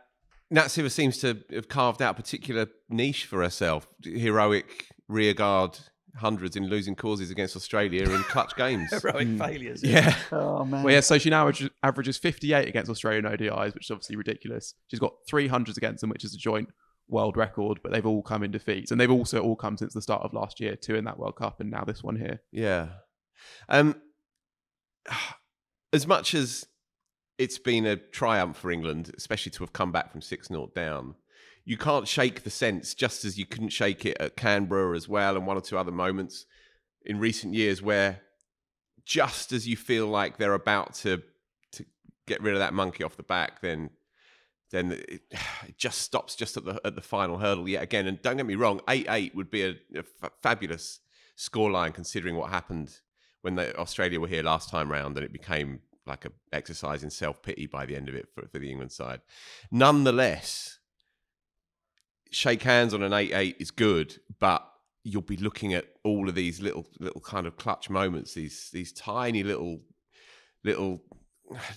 Sciver seems to have carved out a particular niche for herself: heroic rearguard hundreds in losing causes against Australia in clutch games. Heroic failures. Yeah. Oh man. Well, yeah. So she now averages 58 against Australian ODIs, which is obviously ridiculous. She's got 300s against them, which is a joint world record, but they've all come in defeats, and they've also all come since the start of last year, 2 in that World Cup and now this one here. Yeah. As much as it's been a triumph for England, especially to have come back from 6-0 down, you can't shake the sense, just as you couldn't shake it at Canberra as well, and one or two other moments in recent years, where just as you feel like they're about to get rid of that monkey off the back, then it just stops just at the final hurdle yet again. And don't get me wrong, 8-8 would be a fabulous scoreline, considering what happened when Australia were here last time round, and it became like an exercise in self-pity by the end of it for the England side. Nonetheless, shake hands on an 8-8 is good, but you'll be looking at all of these little kind of clutch moments, these tiny little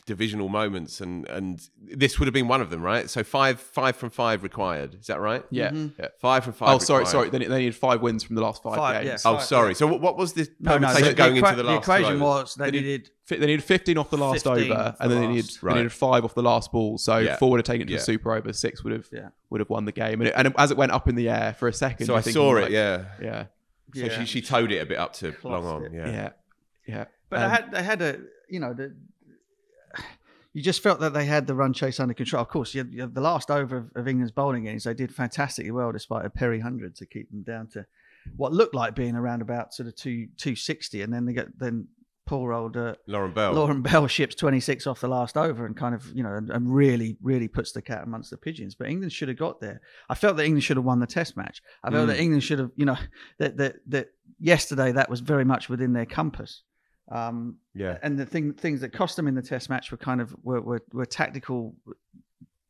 divisional moments, and this would have been one of them, right? So five from five required, is that right? Yeah, mm-hmm. Yeah. 5 from 5. Oh, sorry, required. Sorry. They needed 5 wins from the last five games. Yeah, sorry. Yeah. So what was this permutation going into the last? The equation was they needed 15 off the last over, and then they needed 5 off the last ball. So 4 would have taken it to the super over, 6 would have won the game, and as it went up in the air for a second, so I saw it. So she towed it a bit up to long on. Yeah. But they had a you just felt that they had the run chase under control. Of course, you the last over of England's bowling innings, they did fantastically well despite a Perry 100 to keep them down to what looked like being around about sort of 260, and then then poor old Lauren Bell ships 26 off the last over and kind of and really puts the cat amongst the pigeons. But England should have got there. I felt that England should have won the Test match. I felt that England should have that yesterday that was very much within their compass. And the things that cost them in the Test match were tactical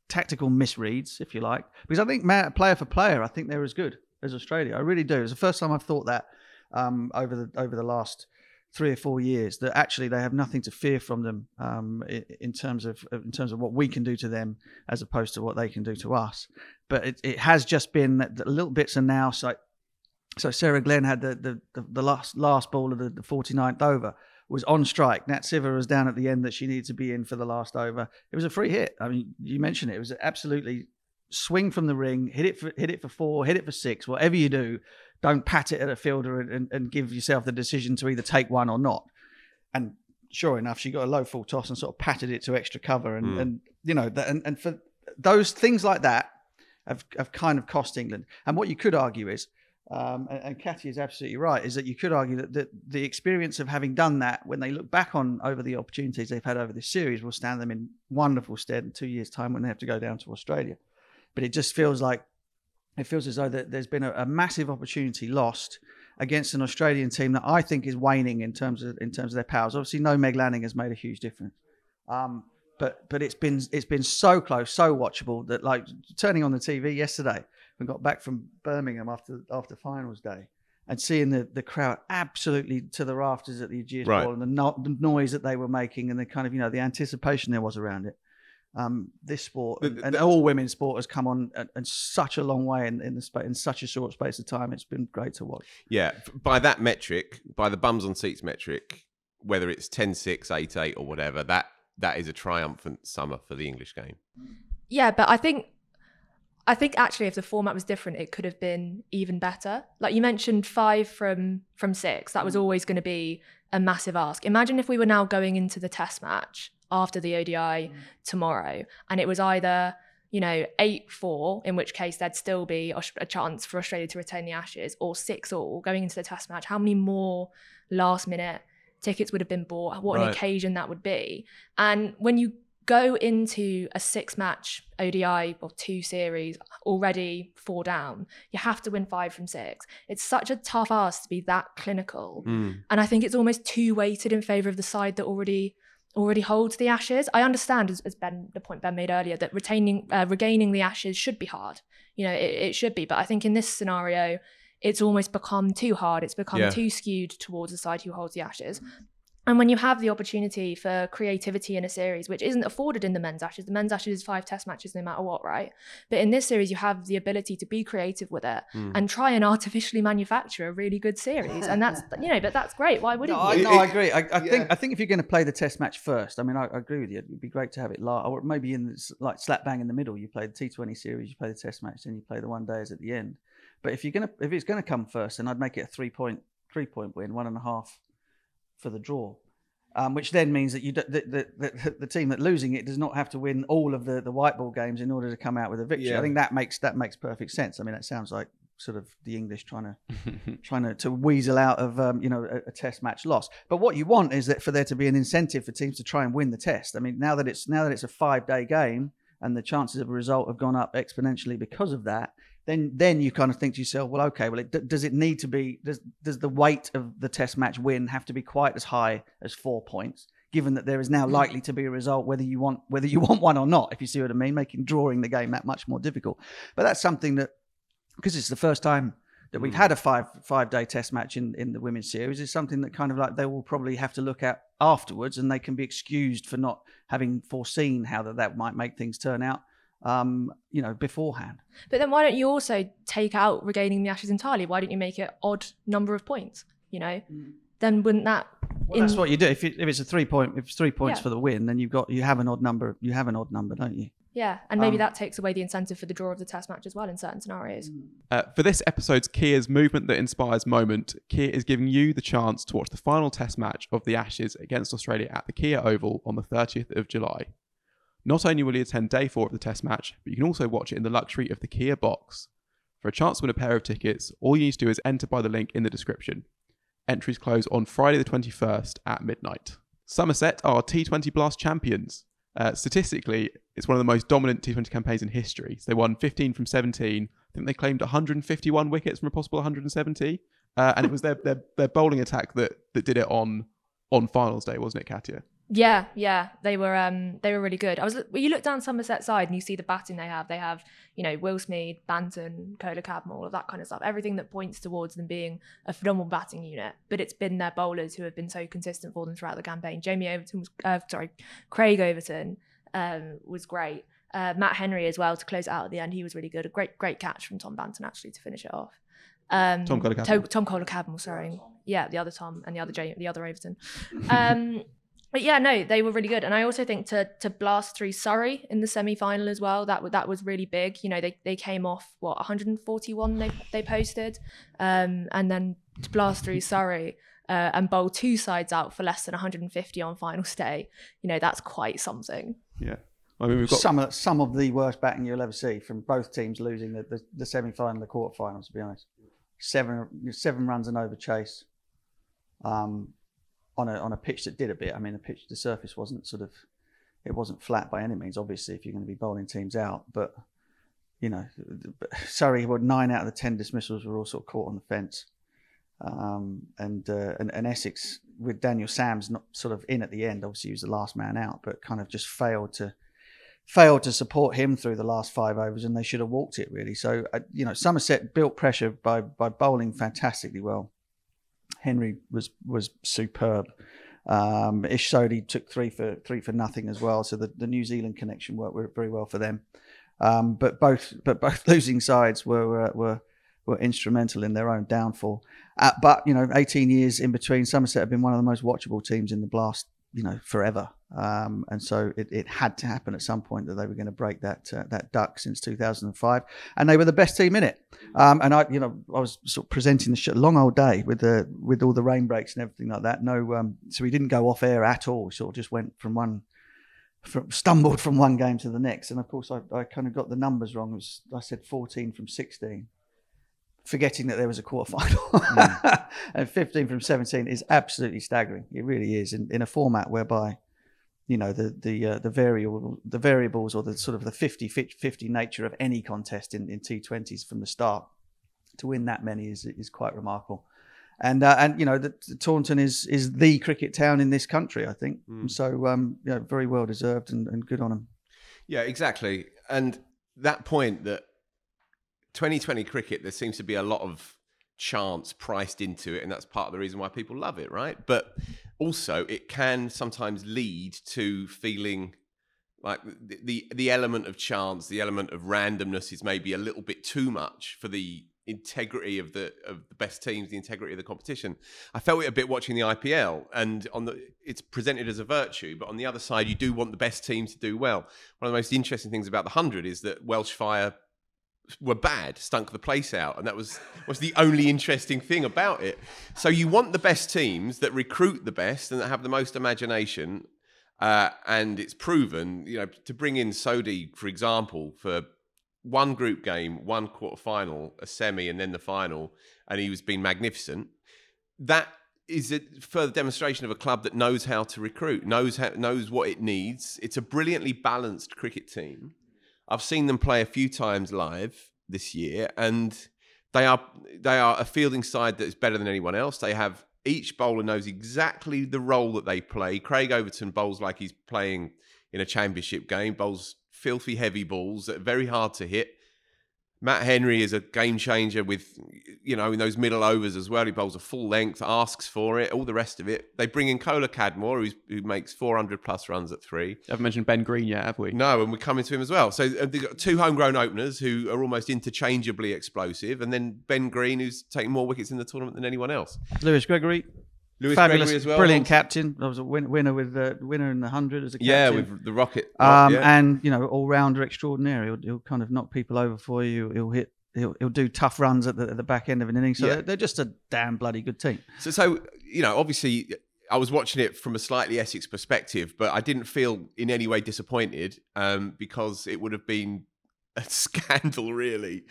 misreads, if you like. Because I think player for player, I think they're as good as Australia. I really do. It was the first time I've thought that over the last 3 or 4 years, that actually they have nothing to fear from them in terms of what we can do to them as opposed to what they can do to us. But it has just been that the little bits are now so Sarah Glenn had the last ball of the 49th over was on strike. Nat Sciver was down at the end that she needed to be in for the last over. It was a free hit. I mean, you mentioned it. It was absolutely swing from the ring, hit it for 4, hit it for 6. Whatever you do, don't pat it at a fielder and give yourself the decision to either take one or not. And sure enough, she got a low full toss and sort of patted it to extra cover. And for those things like that have kind of cost England. And what you could argue is, and Katie is absolutely right, is that you could argue that the experience of having done that, when they look back on over the opportunities they've had over this series, will stand them in wonderful stead in 2 years' time when they have to go down to Australia. But it just feels like, it feels as though that there's been a massive opportunity lost against an Australian team that I think is waning in terms of their powers. Obviously, no Meg Lanning has made a huge difference. But it's been so close, so watchable that, like, turning on the TV yesterday, we got back from Birmingham after finals day, and seeing the crowd absolutely to the rafters at the Aegeus Ball, and the noise that they were making, and the kind of the anticipation there was around it. This sport and all women's sport has come on in such a long way in such a short space of time. It's been great to watch. Yeah, by that metric, by the bums on seats metric, whether it's 10-6, 8-8 or whatever, that is a triumphant summer for the English game. Yeah, but I think actually if the format was different, it could have been even better. Like you mentioned, 5 from 6, that was always going to be a massive ask. Imagine if we were now going into the Test match after the ODI tomorrow, and it was either 8-4, in which case there'd still be a chance for Australia to retain the Ashes, or 6-6 going into the Test match. How many more last minute tickets would have been bought? What an occasion that would be. And when you go into a 6-match ODI or 2 series already 4 down, you have to win 5 from 6. It's such a tough ask to be that clinical. And I think it's almost too weighted in favour of the side that already holds the Ashes. I understand, the point Ben made earlier, that regaining the Ashes should be hard. It should be. But I think in this scenario, it's almost become too hard. It's become too skewed towards the side who holds the Ashes. And when you have the opportunity for creativity in a series, which isn't afforded in the men's Ashes is 5 Test matches no matter what, right? But in this series, you have the ability to be creative with it and try and artificially manufacture a really good series. And that's, but that's great. Why wouldn't you? I agree. I think if you're going to play the Test match first, I agree with you. It'd be great to have it last, or maybe slap bang in the middle. You play the T20 series, you play the Test match, then you play the one days at the end. But if it's going to come first, then I'd make it a three point win, 1.5 for the draw, which then means that the team that losing it does not have to win all of the white ball games in order to come out with a victory. Yeah. I think that makes perfect sense. That sounds like sort of the English trying to weasel out of a Test match loss. But what you want is that for there to be an incentive for teams to try and win the Test. Now that it's a 5-day game and the chances of a result have gone up exponentially because of that, Then you kind of think to yourself, well, okay, well, does it need to be? Does the weight of the Test match win have to be quite as high as 4 points? Given that there is now likely to be a result, whether you want one or not, if you see what I mean, making drawing the game that much more difficult. But that's something that, because it's the first time that we've had a five-day test match in the women's series is something that kind of like they will probably have to look at afterwards, and they can be excused for not having foreseen how that might make things turn out, you know, beforehand. But then why don't you also take out regaining the Ashes entirely? Why don't you make it odd number of points, you know? Then wouldn't that... Well, that's what you do. If it's three points for the win, then you have an odd number, don't you? Yeah, and maybe that takes away the incentive for the draw of the test match as well in certain scenarios. For this episode's Kia's Movement That Inspires moment, Kia is giving you the chance to watch the final test match of the Ashes against Australia at the Kia Oval on the 30th of July. Not only will you attend day 4 of the test match, but you can also watch it in the luxury of the Kia box. For a chance to win a pair of tickets, all you need to do is enter by the link in the description. Entries close on Friday the 21st at midnight. Somerset are T20 Blast champions. Statistically, it's one of the most dominant T20 campaigns in history. So they won 15 from 17. I think they claimed 151 wickets from a possible 170. And it was their bowling attack that did it on finals day, wasn't it, Katia? Yeah. They were really good. You look down Somerset side and you see the batting they have. They have, you know, Will Smead, Banton, Kola Cadman, all of that kind of stuff. Everything that points towards them being a phenomenal batting unit. But it's been their bowlers who have been so consistent for them throughout the campaign. Craig Overton was great. Matt Henry as well to close it out at the end. He was really good. A great catch from Tom Banton actually to finish it off. Tom Kola Cadman, sorry. Yeah, the other Tom and the other Overton. But yeah, no, they were really good. And I also think to blast through Surrey in the semi-final as well, that was really big. You know, they came off, 141 they posted. And then to blast through Surrey and bowl 2 sides out for less than 150 on finals day, you know, that's quite something. Yeah. I mean, we've got some of the worst batting you'll ever see from both teams losing the semi-final, the quarter-final, to be honest. Seven runs and over chase. On a pitch that did a bit. I mean, the surface wasn't it wasn't flat by any means, obviously, if you're going to be bowling teams out. But, you know, Surrey, 9 out of the 10 dismissals were all sort of caught on the fence. And Essex, with Daniel Sam's not sort of in at the end, obviously he was the last man out, but kind of just failed to support him through the last 5 overs, and they should have walked it, really. So, you know, Somerset built pressure by bowling fantastically well. Henry was superb. Ish Sodhi took three for nothing as well. So the New Zealand connection worked very well for them. But both losing sides were instrumental in their own downfall. But you know, 18 years in between, Somerset have been one of the most watchable teams in the Blast, you know, forever. And so it had to happen at some point that they were going to break that duck since 2005, and they were the best team in it. And I was sort of presenting the long old day with all the rain breaks and everything like that. No, so we didn't go off air at all. We sort of just went stumbled from one game to the next. And of course, I kind of got the numbers wrong. I said 14 from 16. Forgetting that there was a quarterfinal. And 15 from 17 is absolutely staggering. It really is, in a format whereby, you know, the variables or the sort of the 50-50 nature of any contest in T20s from the start, to win that many is quite remarkable. And you know, the Taunton is the cricket town in this country, I think. So you know, very well deserved and good on them. Yeah, exactly. And that point that 2020 cricket, there seems to be a lot of chance priced into it, and that's part of the reason why people love it, right? But also it can sometimes lead to feeling like the element of chance, the element of randomness is maybe a little bit too much for the integrity of the best teams, the integrity of the competition. I felt it a bit watching the IPL, and it's presented as a virtue, but on the other side you do want the best teams to do well. One of the most interesting things about the 100 is that Welsh Fire were bad, stunk the place out, and that was the only interesting thing about it. So you want the best teams that recruit the best and that have the most imagination, and it's proven, you know, to bring in Sodhi, for example, for one group game, one quarter final, a semi, and then the final, and he was being magnificent. That is a further demonstration of a club that knows how to recruit, knows what it needs. It's a brilliantly balanced cricket team. I've seen them play a few times live this year, and they are a fielding side that is better than anyone else. They have, each bowler knows exactly the role that they play. Craig Overton bowls like he's playing in a championship game, bowls filthy heavy balls that are very hard to hit. Matt Henry is a game changer with, you know, in those middle overs as well. He bowls a full length, asks for it, all the rest of it. They bring in Kola Cadmore, who makes 400 plus runs at three. I haven't mentioned Ben Green yet, have we? No, and we're coming to him as well. So they've got two homegrown openers who are almost interchangeably explosive. And then Ben Green, who's taken more wickets in the tournament than anyone else. Lewis Gregory. Lewis Fabulous, Gregory as well. Brilliant captain. I was a winner with winner in the 100 as a captain. Yeah, with the rocket. Yeah. And, you know, all-rounder extraordinary. He'll kind of knock people over for you. He'll do tough runs at the back end of an innings. So they're just a damn bloody good team. So, you know, obviously I was watching it from a slightly Essex perspective, but I didn't feel in any way disappointed because it would have been a scandal, really,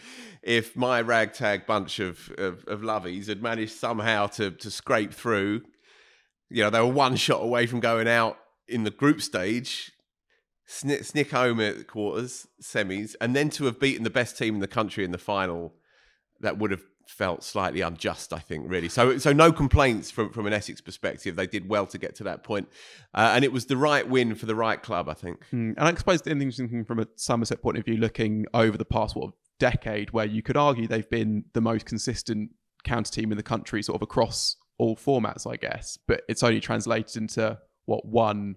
if my ragtag bunch of lovies had managed somehow to scrape through. You know, they were one shot away from going out in the group stage, snick home at quarters, semis, and then to have beaten the best team in the country in the final. That would have felt slightly unjust, I think, really. So no complaints from an Essex perspective. They did well to get to that point. And it was the right win for the right club, I think. And I suppose the interesting thing from a Somerset point of view, looking over the past decade, where you could argue they've been the most consistent counter team in the country, sort of across all formats, I guess. But it's only translated into, one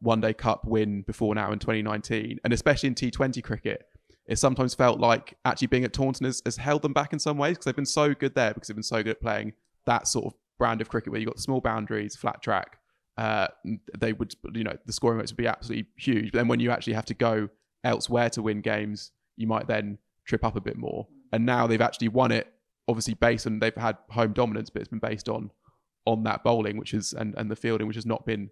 one-day cup win before now in 2019. And especially in T20 cricket, it sometimes felt like actually being at Taunton has held them back in some ways, because they've been so good there, because they've been so good at playing that sort of brand of cricket where you've got small boundaries, flat track. They would, you know, the scoring rates would be absolutely huge. But then when you actually have to go elsewhere to win games, you might then trip up a bit more. And now they've actually won it, obviously based on, they've had home dominance, but it's been based on that bowling, which is, and the fielding, which has not been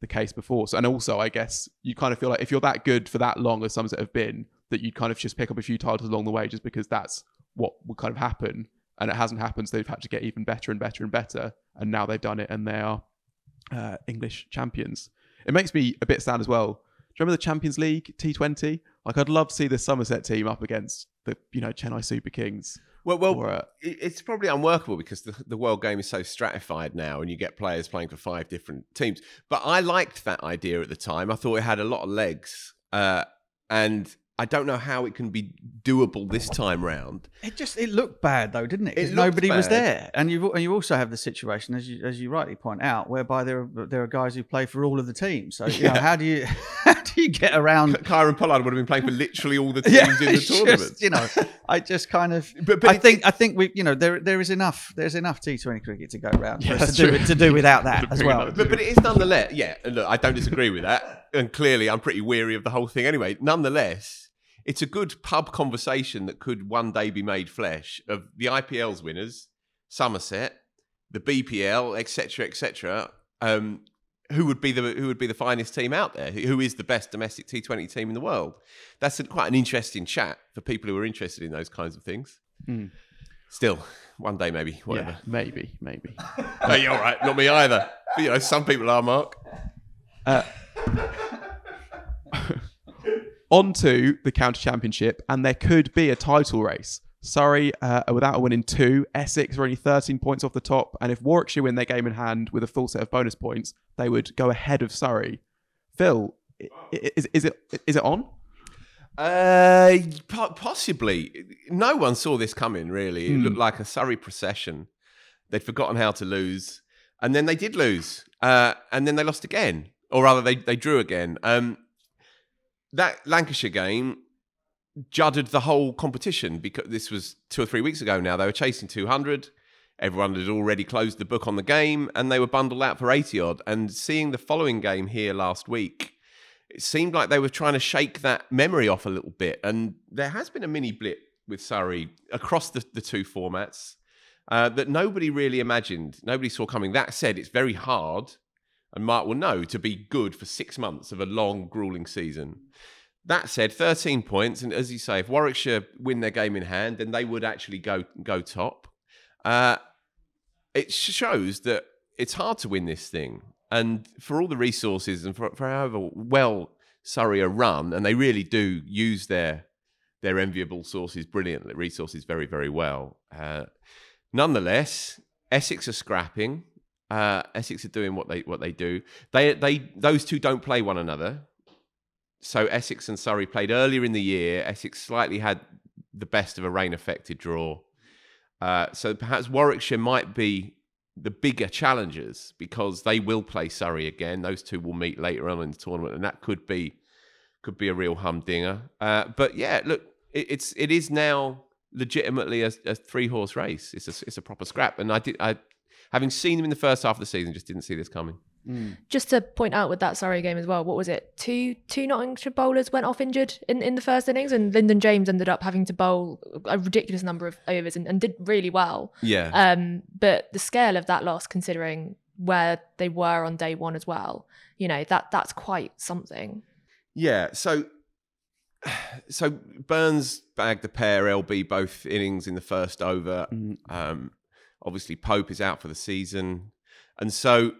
the case before. So, and also, I guess, you kind of feel like if you're that good for that long, as some that have been, that you'd kind of just pick up a few titles along the way, just because that's what would kind of happen. And it hasn't happened, so they've had to get even better and better and better. And now they've done it, and they are English champions. It makes me a bit sad as well. Do you remember the Champions League T20? Like, I'd love to see this Somerset team up against the, you know, Chennai Super Kings. Well, it's probably unworkable because the world game is so stratified now, and you get players playing for five different teams. But I liked that idea at the time. I thought it had a lot of legs, and I don't know how it can be doable this time round. It looked bad though, didn't it? Because nobody was there, and you also have the situation, as you rightly point out, whereby there are guys who play for all of the teams. So you know, how do you get around? Kyron Pollard would have been playing for literally all the teams in the tournament. Just, you know, I just kind of. But I think we, you know, there's enough T20 cricket to go around for us to do without that as well. But it is nonetheless. Yeah, look, I don't disagree with that, and clearly I'm pretty weary of the whole thing anyway. Nonetheless, it's a good pub conversation that could one day be made flesh of the IPL's winners, Somerset, the BPL, et cetera, who would be the finest team out there? Who is the best domestic T20 team in the world? That's quite an interesting chat for people who are interested in those kinds of things. Mm. Still, one day maybe, whatever. Yeah, maybe. No, you're all right, not me either. But, you know, some people are, Mark. On to the county championship, and there could be a title race. Surrey are without a win in two. Essex are only 13 points off the top, and if Warwickshire win their game in hand with a full set of bonus points, they would go ahead of Surrey. Phil, is it on? Possibly. No one saw this coming, really. It looked like a Surrey procession. They'd forgotten how to lose, and then they did lose, and then they lost again, or rather they drew again. That Lancashire game juddered the whole competition, because this was 2 or 3 weeks ago now. They were chasing 200. Everyone had already closed the book on the game, and they were bundled out for 80-odd. And seeing the following game here last week, it seemed like they were trying to shake that memory off a little bit. And there has been a mini blip with Surrey across the two formats that nobody really imagined. Nobody saw coming. That said, it's very hard, and Mark will know, to be good for 6 months of a long, gruelling season. That said, 13 points. And as you say, if Warwickshire win their game in hand, then they would actually go top. It shows that it's hard to win this thing. And for all the resources and for however well Surrey are run, and they really do use their enviable sources brilliantly, resources very, very well. Nonetheless, Essex are scrapping. Essex are doing what they do. Those two don't play one another. So Essex and Surrey played earlier in the year. Essex slightly had the best of a rain-affected draw. So perhaps Warwickshire might be the bigger challengers because they will play Surrey again. Those two will meet later on in the tournament, and that could be a real humdinger. But yeah, look, it is now legitimately a three-horse race. It's a proper scrap, and I having seen them in the first half of the season, just didn't see this coming. Mm. Just to point out with that Surrey game as well, what was it? Two Nottinghamshire bowlers went off injured in the first innings, and Lyndon James ended up having to bowl a ridiculous number of overs and did really well. Yeah. But the scale of that loss, considering where they were on day one as well, you know, that's quite something. Yeah. So Burns bagged the pair, LB both innings in the first over. Mm. Obviously Pope is out for the season, and so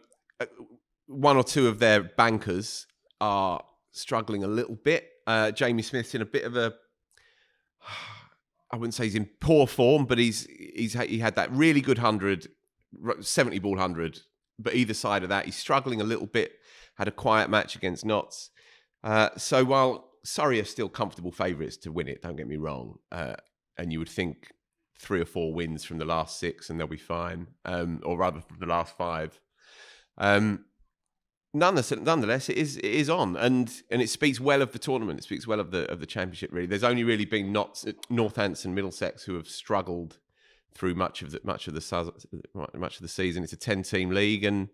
one or two of their bankers are struggling a little bit. Jamie Smith's in a bit of a... I wouldn't say he's in poor form, but he had that really good 100, 70-ball 100. But either side of that, he's struggling a little bit. Had a quiet match against Notts. So while Surrey are still comfortable favourites to win it, don't get me wrong, and you would think 3 or 4 wins from the last 6 and they'll be fine, or rather from the last 5. Nonetheless, it is on, and it speaks well of the tournament. It speaks well of the championship. Really, there's only really been Northants and Middlesex who have struggled through much of the season. It's a 10-team league, and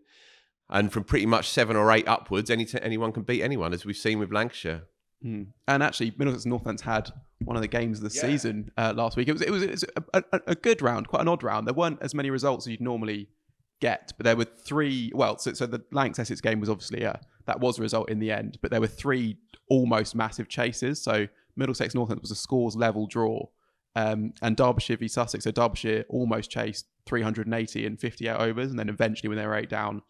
from pretty much 7 or 8 upwards, anyone can beat anyone, as we've seen with Lancashire. Mm. And actually, Middlesex and Northants had one of the games of the season last week. It was a good round, quite an odd round. There weren't as many results as you'd normally get, but there were 3. Well, so the Lancs Essex game was obviously that was a result in the end, but there were 3 almost massive chases. So Middlesex Northants was a scores level draw, and Derbyshire v Sussex. So Derbyshire almost chased 380 in 58 overs, and then eventually, when they were 8 down,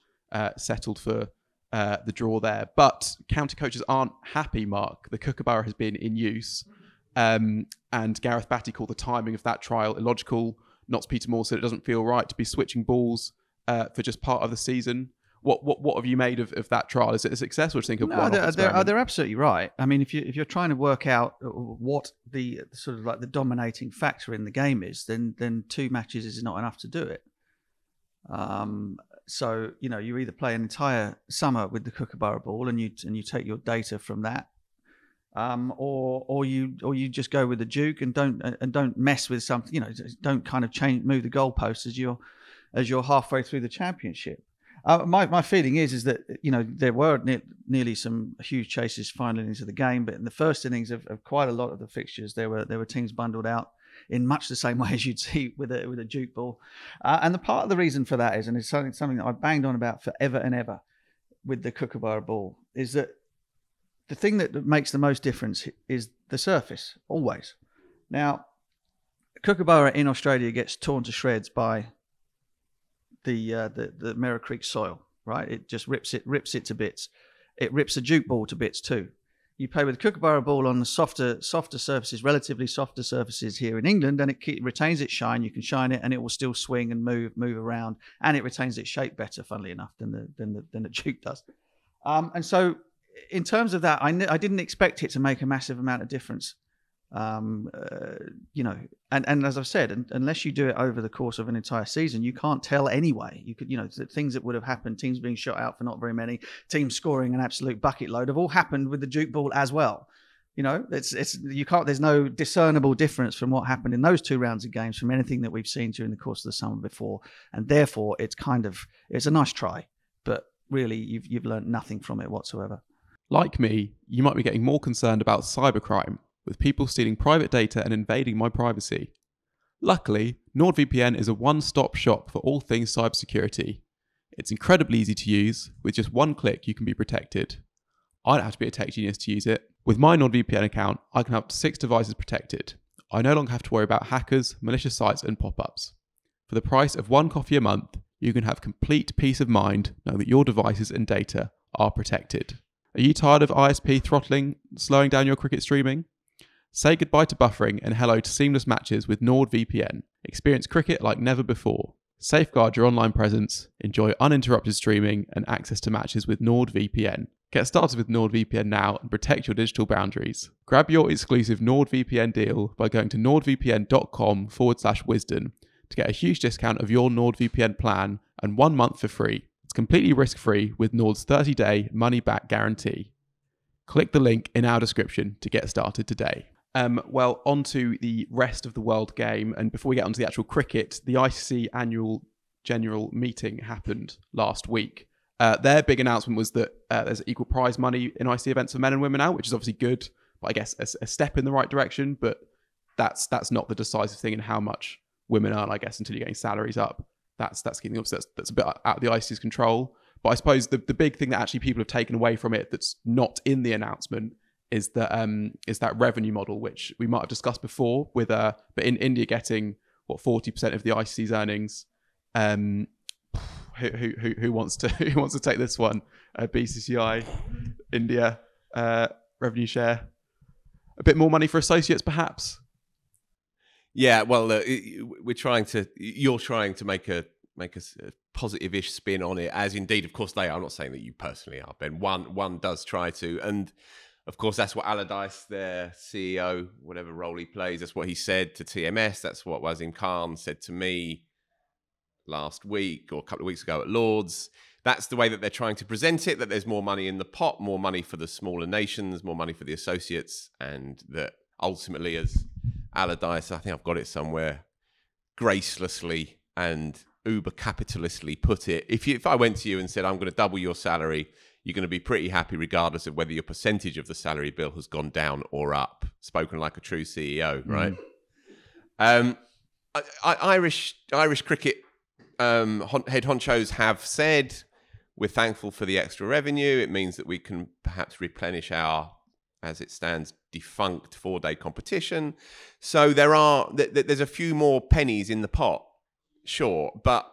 settled for the draw there. But county coaches aren't happy, Mark. The Kookaburra has been in use, and Gareth Batty called the timing of that trial illogical. Notts Petermore said it doesn't feel right to be switching balls for just part of the season. What have you made of that trial? Is it a success, or do you think of one-off experiment? They're absolutely right. I mean, if you're trying to work out what the sort of like the dominating factor in the game is, then 2 matches is not enough to do it. So you know, you either play an entire summer with the Kookaburra ball and you take your data from that, or you just go with the Duke and don't mess with something. You know, don't kind of move the goalposts as you're halfway through the championship. My feeling is that, you know, there were nearly some huge chases finally into the game, but in the first innings of quite a lot of the fixtures, there were teams bundled out in much the same way as you'd see with a Duke ball. And the part of the reason for that is, and it's something that I banged on about forever and ever with the Kookaburra ball, is that the thing that makes the most difference is the surface, always. Now, Kookaburra in Australia gets torn to shreds by the Merrow Creek soil, right? It just rips it to bits. It rips a Duke ball to bits too. You play with a Kookaburra ball on the softer surfaces, relatively softer surfaces here in England, and it retains its shine. You can shine it, and it will still swing and move around, and it retains its shape better, funnily enough, than the Duke does. And so, in terms of that, I didn't expect it to make a massive amount of difference. You know, and as I've said, unless you do it over the course of an entire season, you can't tell anyway. You could, you know, things that would have happened, teams being shot out for not very many, teams scoring an absolute bucket load, have all happened with the Duke ball as well. You know, it's you can't. There's no discernible difference from what happened in those 2 rounds of games from anything that we've seen during the course of the summer before, and therefore it's a nice try, but really you've learned nothing from it whatsoever. Like me, you might be getting more concerned about cybercrime, with people stealing private data and invading my privacy. Luckily, NordVPN is a one-stop shop for all things cybersecurity. It's incredibly easy to use. With just one click, you can be protected. I don't have to be a tech genius to use it. With my NordVPN account, I can have up to 6 devices protected. I no longer have to worry about hackers, malicious sites, and pop-ups. For the price of 1 coffee a month, you can have complete peace of mind knowing that your devices and data are protected. Are you tired of ISP throttling, slowing down your cricket streaming? Say goodbye to buffering and hello to seamless matches with NordVPN. Experience cricket like never before. Safeguard your online presence, enjoy uninterrupted streaming and access to matches with NordVPN. Get started with NordVPN now and protect your digital boundaries. Grab your exclusive NordVPN deal by going to nordvpn.com/wisdom to get a huge discount of your NordVPN plan and 1 month for free. It's completely risk-free with Nord's 30-day money-back guarantee. Click the link in our description to get started today. Well, on to the rest of the world game. And before we get onto the actual cricket, the ICC annual general meeting happened last week. Their big announcement was that there's equal prize money in IC events for men and women now, which is obviously good, but I guess a step in the right direction. But that's not the decisive thing in how much women earn, I guess, until you're getting salaries up. That's a bit out of the ICC's control. But I suppose the big thing that actually people have taken away from it that's not in the announcement is that revenue model, which we might have discussed before, with but in India getting what 40% of the ICC's earnings. Who wants to take this one? BCCI, India, revenue share, a bit more money for associates, perhaps. Yeah, well, you're trying to make a positive-ish spin on it, as indeed, of course, they are. I'm not saying that you personally are, Ben. One does try to, and of course, that's what Allardyce, their CEO, whatever role he plays, that's what he said to TMS. That's what Wazim Khan said to me last week or a couple of weeks ago at Lords. That's the way that they're trying to present it, that there's more money in the pot, more money for the smaller nations, more money for the associates, and that ultimately, as Allardyce, I think I've got it somewhere, gracelessly and uber-capitalistly put it, if I went to you and said, I'm going to double your salary, you're going to be pretty happy regardless of whether your percentage of the salary bill has gone down or up. Spoken like a true CEO, right? Irish cricket head honchos have said, we're thankful for the extra revenue. It means that we can perhaps replenish our, as it stands, defunct four-day competition. So there's a few more pennies in the pot, sure, but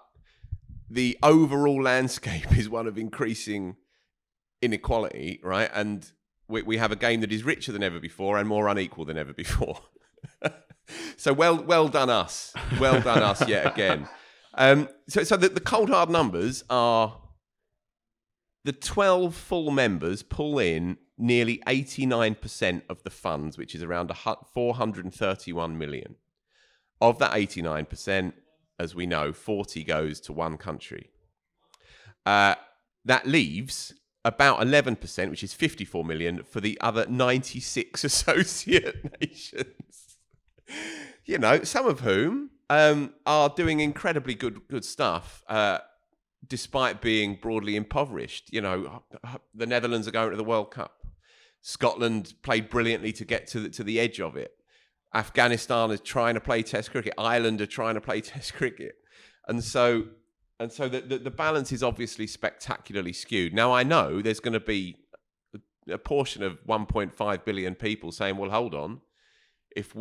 the overall landscape is one of increasing inequality, right? And we have a game that is richer than ever before and more unequal than ever before. So well done us yet again. So the cold hard numbers are the 12 full members pull in nearly 89% of the funds, which is around 431 million. Of that 89%, as we know, 40 goes to one country. That leaves about 11%, which is 54 million, for the other 96 associate nations. You know, some of whom are doing incredibly good stuff, despite being broadly impoverished. You know, the Netherlands are going to the World Cup. Scotland played brilliantly to get to the edge of it. Afghanistan is trying to play Test cricket. Ireland are trying to play Test cricket, and so the balance is obviously spectacularly skewed. Now I know there's going to be a portion of 1.5 billion people saying, "Well, hold on, if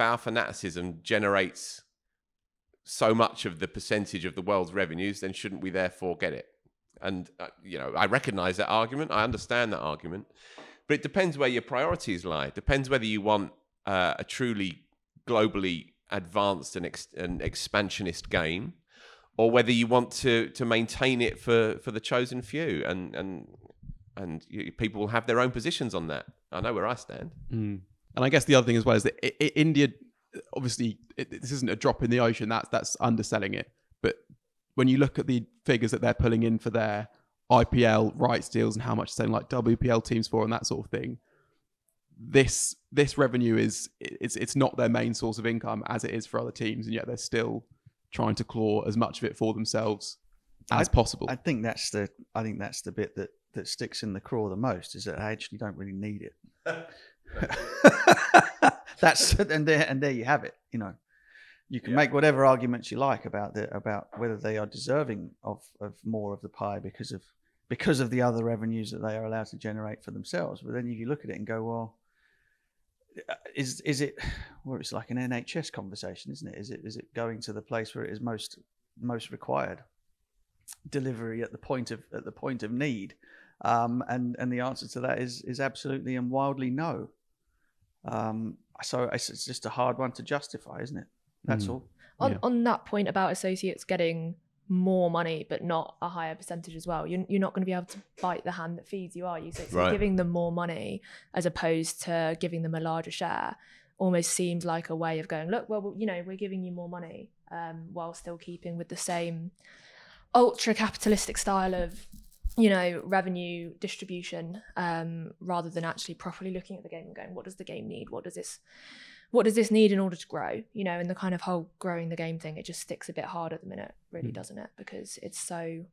our fanaticism generates so much of the percentage of the world's revenues, then shouldn't we therefore get it?" And, you know, I recognize that argument. I understand that argument. But it depends where your priorities lie. It depends whether you want a truly globally advanced and an expansionist game, or whether you want to maintain it for the chosen few. And people will have their own positions on that. I know where I stand. Mm. And I guess the other thing as well is that India, obviously, this isn't a drop in the ocean. That's underselling it. But when you look at the figures that they're pulling in for their IPL rights deals and how much they're saying like WPL teams for and that sort of thing, this revenue it's not their main source of income as it is for other teams, and yet they're still trying to claw as much of it for themselves as possible. I think that's the bit that sticks in the craw the most, is that I actually don't really need it. and there you have it. You know, you can make whatever arguments you like about whether they are deserving of more of the pie because of the other revenues that they are allowed to generate for themselves. But then you look at it and go, well, is it it's like an NHS conversation, isn't it? Is it going to the place where it is most required? Delivery at the point of need. And the answer to that is absolutely and wildly no. So it's just a hard one to justify, isn't it? That's all. On that point about associates getting more money but not a higher percentage as well. You're not going to be able to bite the hand that feeds you, are you? So right. Giving them more money as opposed to giving them a larger share almost seems like a way of going, look, well, you know, we're giving you more money while still keeping with the same ultra capitalistic style of, you know, revenue distribution, rather than actually properly looking at the game and going, what does the game need? What does this need in order to grow? You know, and the kind of whole growing the game thing, it just sticks a bit hard at the minute, really, doesn't it? Because it's so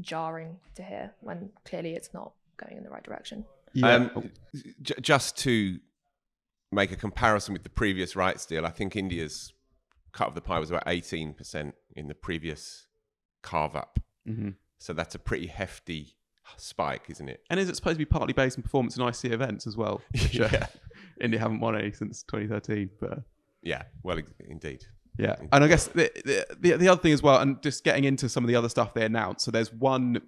jarring to hear when clearly it's not going in the right direction. Yeah. Just to make a comparison with the previous rights deal, I think India's cut of the pie was about 18% in the previous carve-up. Mm-hmm. So that's a pretty hefty spike, isn't it? And is it supposed to be partly based on performance in IC events as well? Yeah. India haven't won any since 2013. But yeah, well, indeed. Yeah, and I guess the other thing as well, and just getting into some of the other stuff they announced. So there's one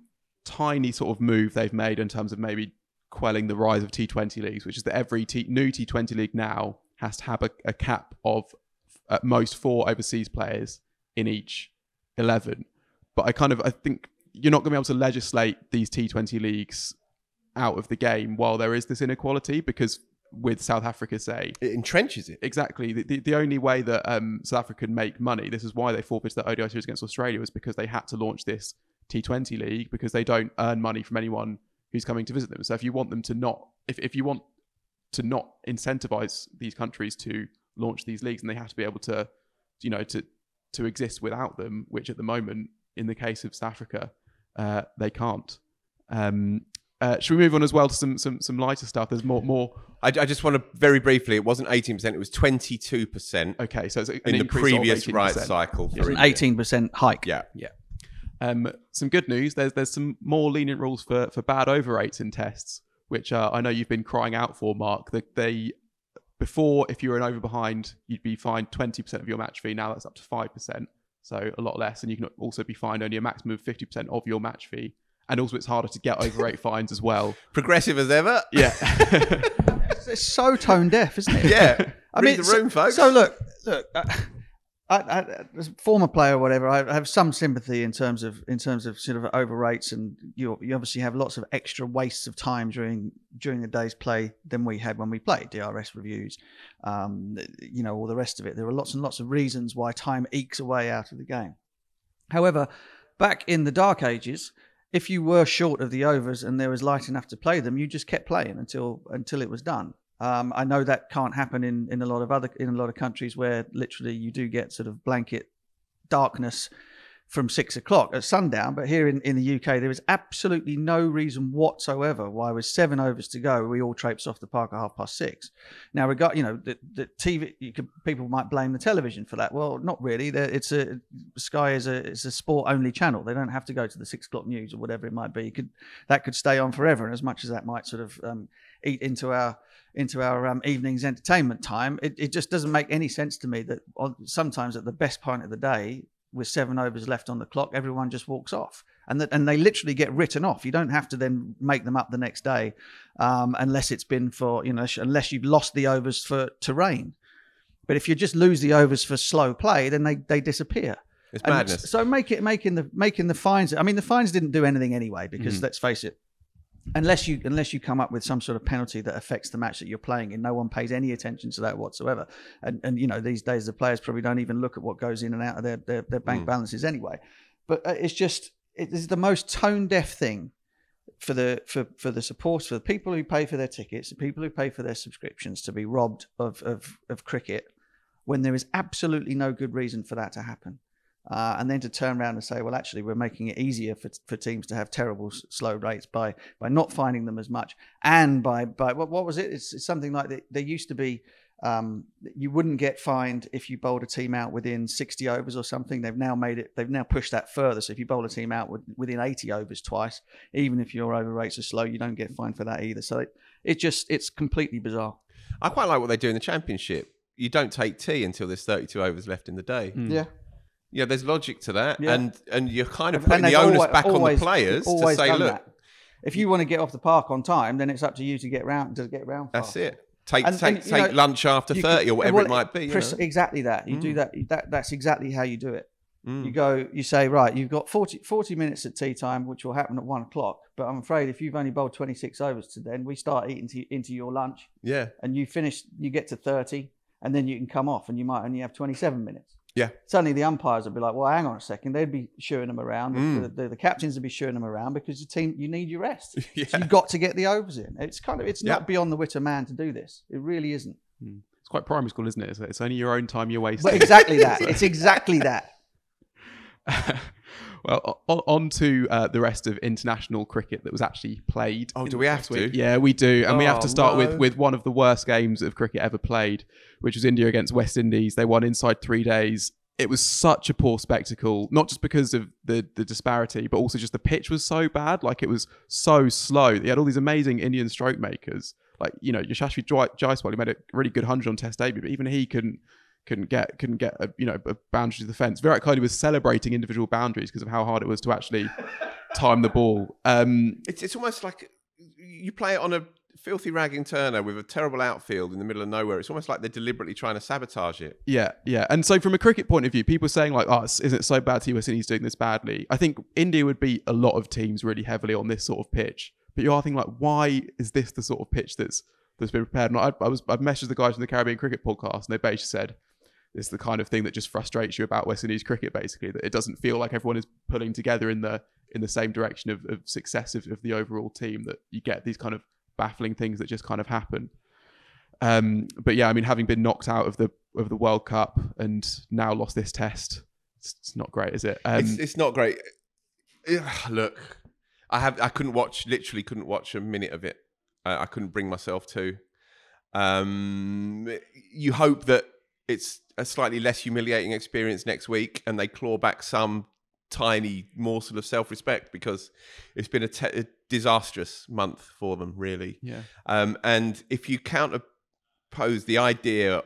tiny sort of move they've made in terms of maybe quelling the rise of T20 leagues, which is that every new T20 league now has to have a cap of at most 4 overseas players in each 11. But I think you're not going to be able to legislate these T20 leagues out of the game while there is this inequality, because with South Africa, say, it entrenches it. Exactly. The only way that South Africa could make money, this is why they forfeited that ODI series against Australia, was because they had to launch this T20 league, because they don't earn money from anyone who's coming to visit them. So if you want them to not, if you want to not incentivize these countries to launch these leagues, and they have to be able to, you know, to exist without them, which at the moment, in the case of South Africa, they can't. Should we move on as well to some lighter stuff? There's more. I just want to very briefly. It wasn't 18%. It was 22%. Okay, so it's in the previous right cycle. It's an 18% hike. Yeah. Some good news. There's some more lenient rules for bad over rates in tests, which I know you've been crying out for, Mark. That they before, if you were an over behind, you'd be fined 20% of your match fee. Now that's up to 5%, so a lot less. And you can also be fined only a maximum of 50% of your match fee. And also, it's harder to get overrate fines as well. Progressive as ever. Yeah. It's so tone deaf, isn't it? Yeah. I mean, the room, folks. So look. I, as a former player or whatever, I have some sympathy in terms of sort of overrates, and you obviously have lots of extra wastes of time during the day's play than we had when we played, DRS reviews, you know, all the rest of it. There are lots and lots of reasons why time ekes away out of the game. However, back in the dark ages, if you were short of the overs and there was light enough to play them, you just kept playing until it was done. I know that can't happen in a lot of countries where literally you do get sort of blanket darkness from 6:00 at sundown. But here in the UK, there is absolutely no reason whatsoever why, with 7 overs to go, we all traipse off the park at 6:30. Now, the TV, people might blame the television for that. Well, not really. Sky is a sport only channel. They don't have to go to the 6:00 news or whatever it might be. That could stay on forever. And as much as that might sort of eat into our evening's entertainment time, it just doesn't make any sense to me that sometimes at the best point of the day, with 7 overs left on the clock, everyone just walks off, and they literally get written off. You don't have to then make them up the next day, unless it's been for, you know, unless you've lost the overs for terrain. But if you just lose the overs for slow play, then they disappear. It's madness. So making the fines. I mean, the fines didn't do anything anyway, because let's face it. Unless you come up with some sort of penalty that affects the match that you're playing in, no one pays any attention to that whatsoever. And you know, these days the players probably don't even look at what goes in and out of their bank balances anyway. But it's the most tone deaf thing for the supporters, for the people who pay for their tickets, the people who pay for their subscriptions, to be robbed of cricket when there is absolutely no good reason for that to happen. And then to turn around and say, well, actually, we're making it easier for teams to have terrible slow rates by not finding them as much, and by what was it? It's something like that. There used to be you wouldn't get fined if you bowled a team out within 60 overs or something. They've now made it. They've now pushed that further. So if you bowl a team out within 80 overs twice, even if your over rates are slow, you don't get fined for that either. So it's completely bizarre. I quite like what they do in the Championship. You don't take tea until there's 32 overs left in the day. Mm. Yeah. Yeah, there's logic to that, yeah. and you're kind of putting the onus back on the players to say, look, that. If you want to get off the park on time, then it's up to you to get round. That's faster. It. Take lunch after 30 or whatever it might be. Exactly that. You do that. That's exactly how you do it. You go, you say, right, you've got 40 minutes at tea time, which will happen at 1 o'clock. But I'm afraid if you've only bowled 26 overs to then, we start eating into your lunch. Yeah. And you finish, you get to 30, and then you can come off and you might only have 27 minutes. Yeah. Suddenly the umpires would be like, well, hang on a second. They'd be shooing them around. The captains would be shooing them around because the team, you need your rest. Yeah. So you've got to get the overs in. It's kind of, it's not beyond the wit of man to do this. It really isn't. It's quite primary school, isn't it? It's only your own time you're wasting. But exactly that. So. It's exactly that. Well, on to the rest of international cricket that was actually played. Oh, do we have to? Yeah, we do. And we have to start with one of the worst games of cricket ever played, which was India against West Indies. They won inside 3 days. It was such a poor spectacle, not just because of the disparity, but also just the pitch was so bad. Like, it was so slow. They had all these amazing Indian stroke makers. Like, you know, Yashasvi Jaiswal, he made a really good 100 on Test debut, but even he couldn't get a, you know, a boundary to the fence. Virat Kohli was celebrating individual boundaries because of how hard it was to actually time the ball. It's almost like you play it on a filthy ragging turner with a terrible outfield in the middle of nowhere. It's almost like they're deliberately trying to sabotage it. Yeah. And so from a cricket point of view, people are saying like, oh, isn't it so bad to West Indies doing this badly? I think India would beat a lot of teams really heavily on this sort of pitch. But you are thinking like, why is this the sort of pitch that's been prepared? And I've messaged the guys from the Caribbean Cricket Podcast, and they basically said, it's the kind of thing that just frustrates you about West Indies cricket, basically, that it doesn't feel like everyone is pulling together in the same direction of success of the overall team, that you get these kind of baffling things that just kind of happen. But yeah, I mean, having been knocked out of the World Cup and now lost this test, it's not great, is it? It's not great. Look, I couldn't watch a minute of it. I couldn't bring myself to. You hope that it's a slightly less humiliating experience next week and they claw back some tiny morsel of self-respect, because it's been a disastrous month for them, really. Yeah. And if you counterpose the idea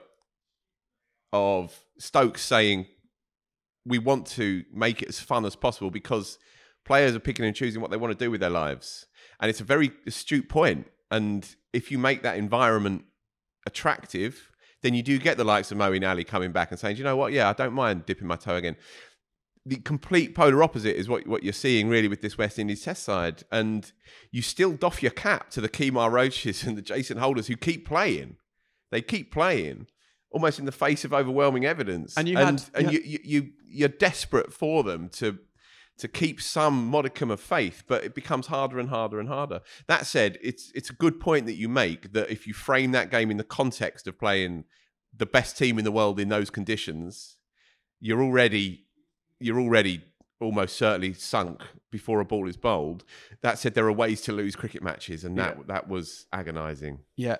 of Stokes saying, we want to make it as fun as possible because players are picking and choosing what they want to do with their lives. And it's a very astute point. And if you make that environment attractive, then you do get the likes of Moeen Ali coming back and saying, do you know what? Yeah, I don't mind dipping my toe again. The complete polar opposite is what you're seeing really with this West Indies test side. And you still doff your cap to the Kemar Roaches and the Jason Holders who keep playing. They keep playing almost in the face of overwhelming evidence. And you're desperate for them to keep some modicum of faith, but it becomes harder and harder and harder. That said, it's a good point that you make, that if you frame that game in the context of playing the best team in the world in those conditions, you're already almost certainly sunk before a ball is bowled. That said, there are ways to lose cricket matches, and that was agonising. Yeah,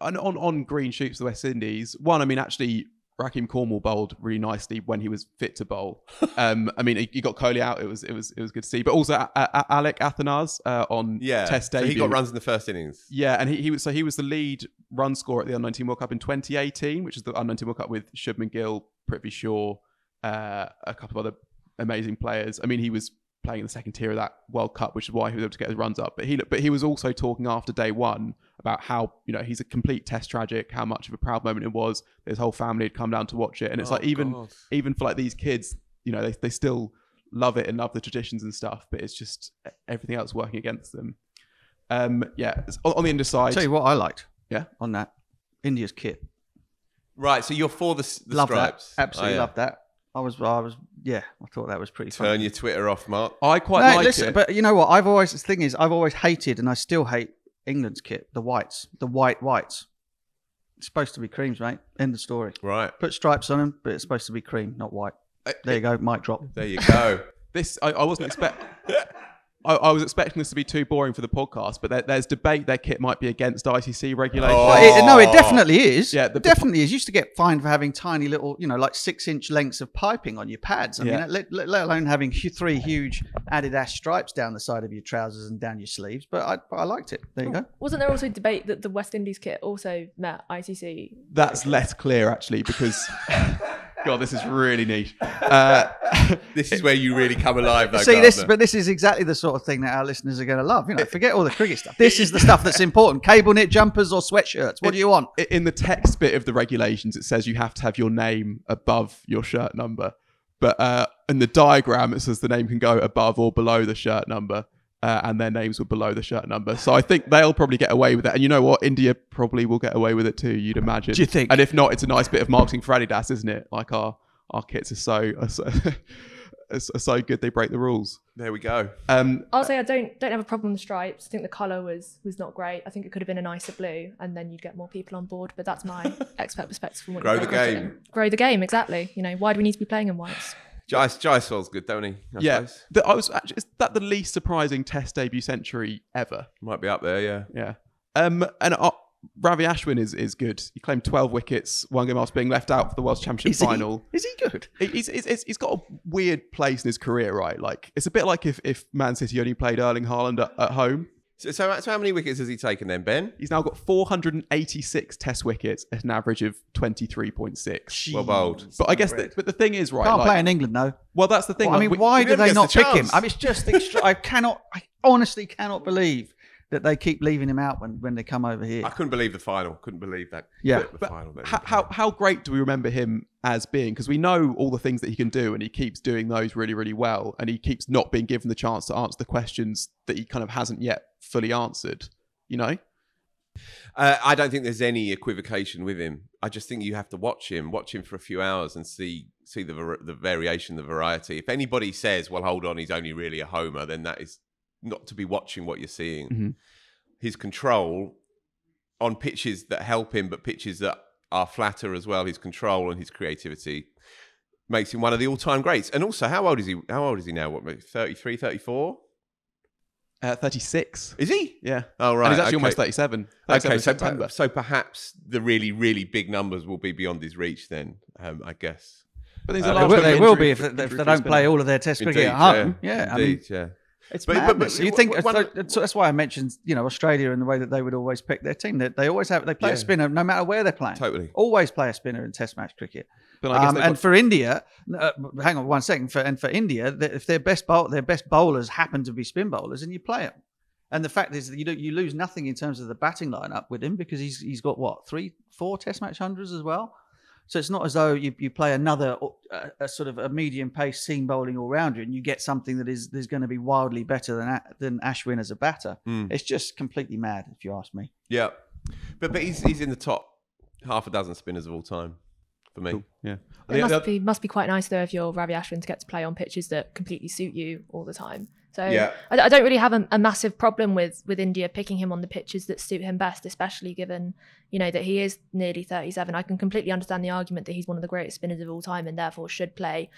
on green shoots the West Indies. One, I mean, actually, Rakeem Cornwall bowled really nicely when he was fit to bowl. I mean, he got Kohli out. It was good to see. But also Alec Athanase on Test debut. So he got runs in the first innings. Yeah, and he was the lead run scorer at the Under-19 World Cup in 2018, which is the Under-19 World Cup with Shubman Gill, Prithvi Shaw, a couple of other amazing players. I mean, he was playing in the second tier of that World Cup, which is why he was able to get his runs up. But he was also talking after day one about how, you know, he's a complete test tragic, how much of a proud moment it was. His whole family had come down to watch it. And it's even for like these kids, you know, they still love it and love the traditions and stuff, but it's just everything else working against them. On the underside. I'll tell you what I liked. Yeah. On that. India's kit. Right. So you're for the love stripes. That. Absolutely love that. I thought that was pretty funny. Turn your Twitter off, Mark. I like it. But you know what? I've always hated, and I still hate England's kit, the whites. It's supposed to be creams, mate. End of story. Right. Put stripes on them, but it's supposed to be cream, not white. There you go. Mic drop. There you go. I was expecting this to be too boring for the podcast, but there's debate their kit might be against ICC regulations. It definitely is. Yeah, it definitely is. You used to get fined for having tiny little, you know, like 6-inch lengths of piping on your pads. I mean, let alone having 3 huge Adidas stripes down the side of your trousers and down your sleeves. But I liked it. There you go. Wasn't there also debate that the West Indies kit also met ICC? That's less clear, actually, because... God, this is really neat. This is where you really come alive, though. See, Gardner. This is exactly the sort of thing that our listeners are going to love. You know, forget all the cricket stuff. This is the stuff that's important: cable knit jumpers or sweatshirts. What do you want? In the text bit of the regulations, it says you have to have your name above your shirt number. But in the diagram, it says the name can go above or below the shirt number, and their names were below the shirt number. So I think they'll probably get away with it. And you know what? India probably will get away with it too, you'd imagine. Do you think? And if not, it's a nice bit of marketing for Adidas, isn't it? Like our kits are so good, they break the rules. There we go. I'll say I don't have a problem with stripes. I think the colour was not great. I think it could have been a nicer blue, and then you'd get more people on board. But that's my expert perspective from what grow the game. Grow the game, exactly. You know, why do we need to be playing in whites? Jaisal's good, don't he? Yes. Yeah. Is that the least surprising Test debut century ever? Might be up there, yeah. Yeah. And Ravi Ashwin is good. He claimed 12 wickets, one game after being left out for the World Championship final. Is he good? He's got a weird place in his career, right? Like, it's a bit like if Man City only played Erling Haaland at home. So how many wickets has he taken then, Ben? He's now got 486 Test wickets at an average of 23.6. Well bowled. But I guess the thing is, right? Can't play in England though. Well, that's the thing. Well, like, I mean, why do they not pick him? I mean, it's just I honestly cannot believe that they keep leaving him out when they come over here. I couldn't believe the final. Couldn't believe that. Yeah. But final, how great do we remember him as being? Because we know all the things that he can do, and he keeps doing those really, really well. And he keeps not being given the chance to answer the questions that he kind of hasn't yet fully answered, you know? I don't think there's any equivocation with him. I just think you have to watch him for a few hours and see the variation, the variety. If anybody says, well, hold on, he's only really a homer, then that is not to be watching what you're seeing. Mm-hmm. His control on pitches that help him, but pitches that are flatter as well. His control and his creativity makes him one of the all-time greats. And also, how old is he now? What, 33, 34? 36. Is he? Yeah. Oh, right. And he's actually almost 37. Okay, so perhaps the really, really big numbers will be beyond his reach then, I guess. But these are they will be if they don't play all of their Test cricket at home. Yeah. Indeed, I mean, yeah. It's madness. You think that's why I mentioned, you know, Australia and the way that they would always pick their team. They always have a spinner no matter where they're playing. Totally, always play a spinner in Test match cricket. But I guess for India, hang on one second. For India, if their best bowlers happen to be spin bowlers, and you play them. And the fact is that you lose nothing in terms of the batting lineup with him because he's got what 3-4 Test match hundreds as well. So it's not as though you play another a sort of a medium-paced seam bowling all-rounder and you get something that is going to be wildly better than Ashwin as a batter. Mm. It's just completely mad, if you ask me. Yeah, but he's in the top half a dozen spinners of all time for me. Cool. Yeah, it must be quite nice though if you're Ravi Ashwin to get to play on pitches that completely suit you all the time. So yeah. I don't really have a massive problem with India picking him on the pitches that suit him best, especially given, you know, that he is nearly 37. I can completely understand the argument that he's one of the greatest spinners of all time and therefore should play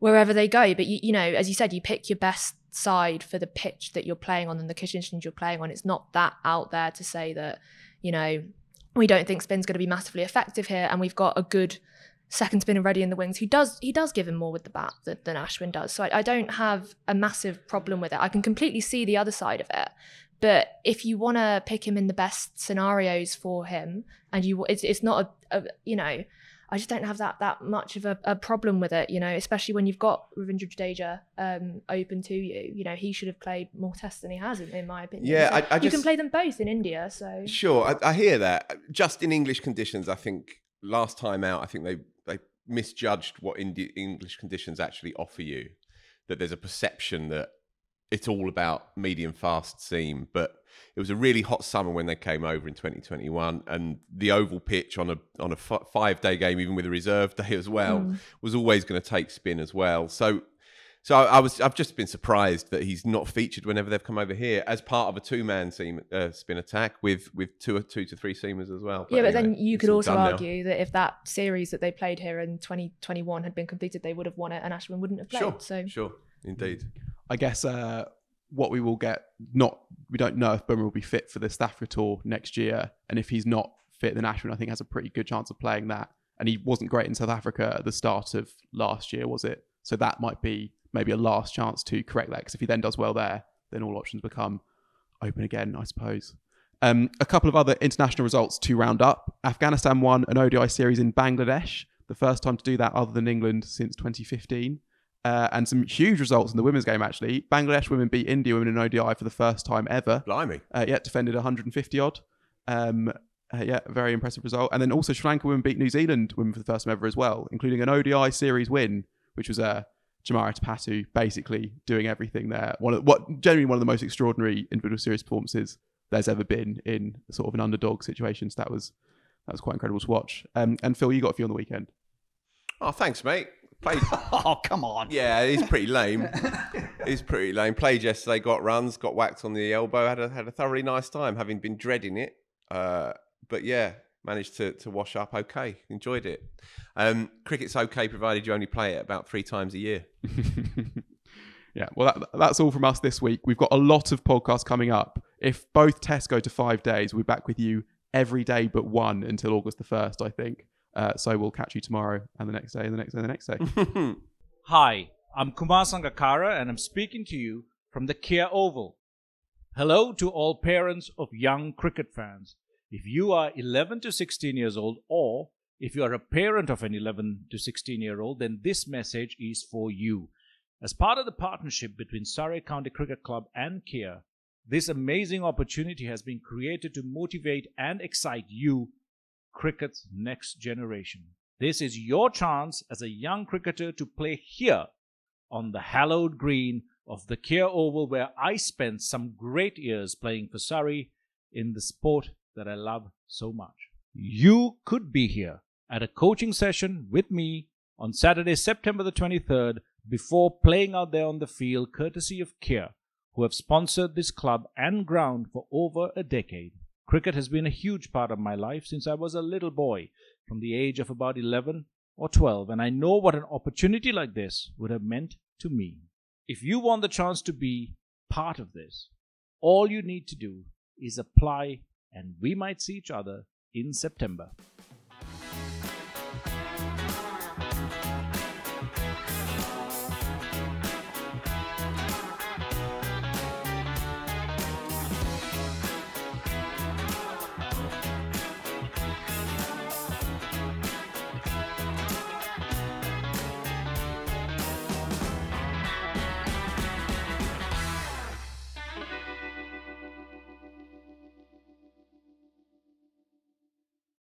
wherever they go. But, you know, as you said, you pick your best side for the pitch that you're playing on and the conditions you're playing on. It's not that out there to say that, you know, we don't think spin's going to be massively effective here and we've got a good second spinner ready in the wings, he does give him more with the bat than Ashwin does. So I don't have a massive problem with it. I can completely see the other side of it. But if you want to pick him in the best scenarios for him, and it's not you know, I just don't have that much of a problem with it, you know, especially when you've got Ravindra Jadeja open to you. You know, he should have played more Tests than he has, in my opinion. Yeah, so you can play them both in India, so. Sure, I hear that. Just in English conditions, I think last time out, I think they misjudged what English conditions actually offer you, that there's a perception that it's all about medium fast seam, but it was a really hot summer when they came over in 2021 and the Oval pitch on a 5-day game, even with a reserve day as well, was always going to take spin as well. So I've just been surprised that he's not featured whenever they've come over here as part of a two-man seam spin attack with two to three seamers as well. But yeah, but anyway, then you could also argue that if that series that they played here in 2021 had been completed, they would have won it and Ashwin wouldn't have played. Sure, indeed. I guess what we will get, we don't know if Bumrah will be fit for the South Africa tour next year, and if he's not fit, then Ashwin I think has a pretty good chance of playing that. And he wasn't great in South Africa at the start of last year, was it? So that might be maybe a last chance to correct that, because if he then does well there, then all options become open again, I suppose. A couple of other international results to round up. Afghanistan won an ODI series in Bangladesh, the first time to do that other than England since 2015. And some huge results in the women's game, actually. Bangladesh women beat India women in ODI for the first time ever. Blimey. Defended 150-odd. Very impressive result. And then also Sri Lanka women beat New Zealand women for the first time ever as well, including an ODI series win, which was Jamara Tapatu basically doing everything there. Generally one of the most extraordinary individual series performances there's ever been in sort of an underdog situation. So that was quite incredible to watch. And Phil, you got a few on the weekend. Oh, thanks, mate. Played. Oh, come on. Yeah, he's pretty lame. Played yesterday, got runs, got whacked on the elbow, had a thoroughly nice time, having been dreading it. But yeah, managed to wash up okay. Enjoyed it. Cricket's okay, provided you only play it about 3 times a year. Yeah, well, that's all from us this week. We've got a lot of podcasts coming up. If both tests go to 5 days, we'll be back with you every day but one until August the 1st, I think. So we'll catch you tomorrow and the next day and the next day and the next day. Hi, I'm Kumar Sangakkara and I'm speaking to you from the Kia Oval. Hello to all parents of young cricket fans. If you are 11 to 16 years old, or if you are a parent of an 11 to 16 year old, then this message is for you. As part of the partnership between Surrey County Cricket Club and Kia, this amazing opportunity has been created to motivate and excite you, cricket's next generation. This is your chance as a young cricketer to play here on the hallowed green of the Kia Oval, where I spent some great years playing for Surrey in the sport that I love so much. You could be here at a coaching session with me on Saturday, September the 23rd, before playing out there on the field, courtesy of Kia, who have sponsored this club and ground for over a decade. Cricket has been a huge part of my life since I was a little boy, from the age of about 11 or 12, and I know what an opportunity like this would have meant to me. If you want the chance to be part of this, all you need to do is apply, and we might see each other in September.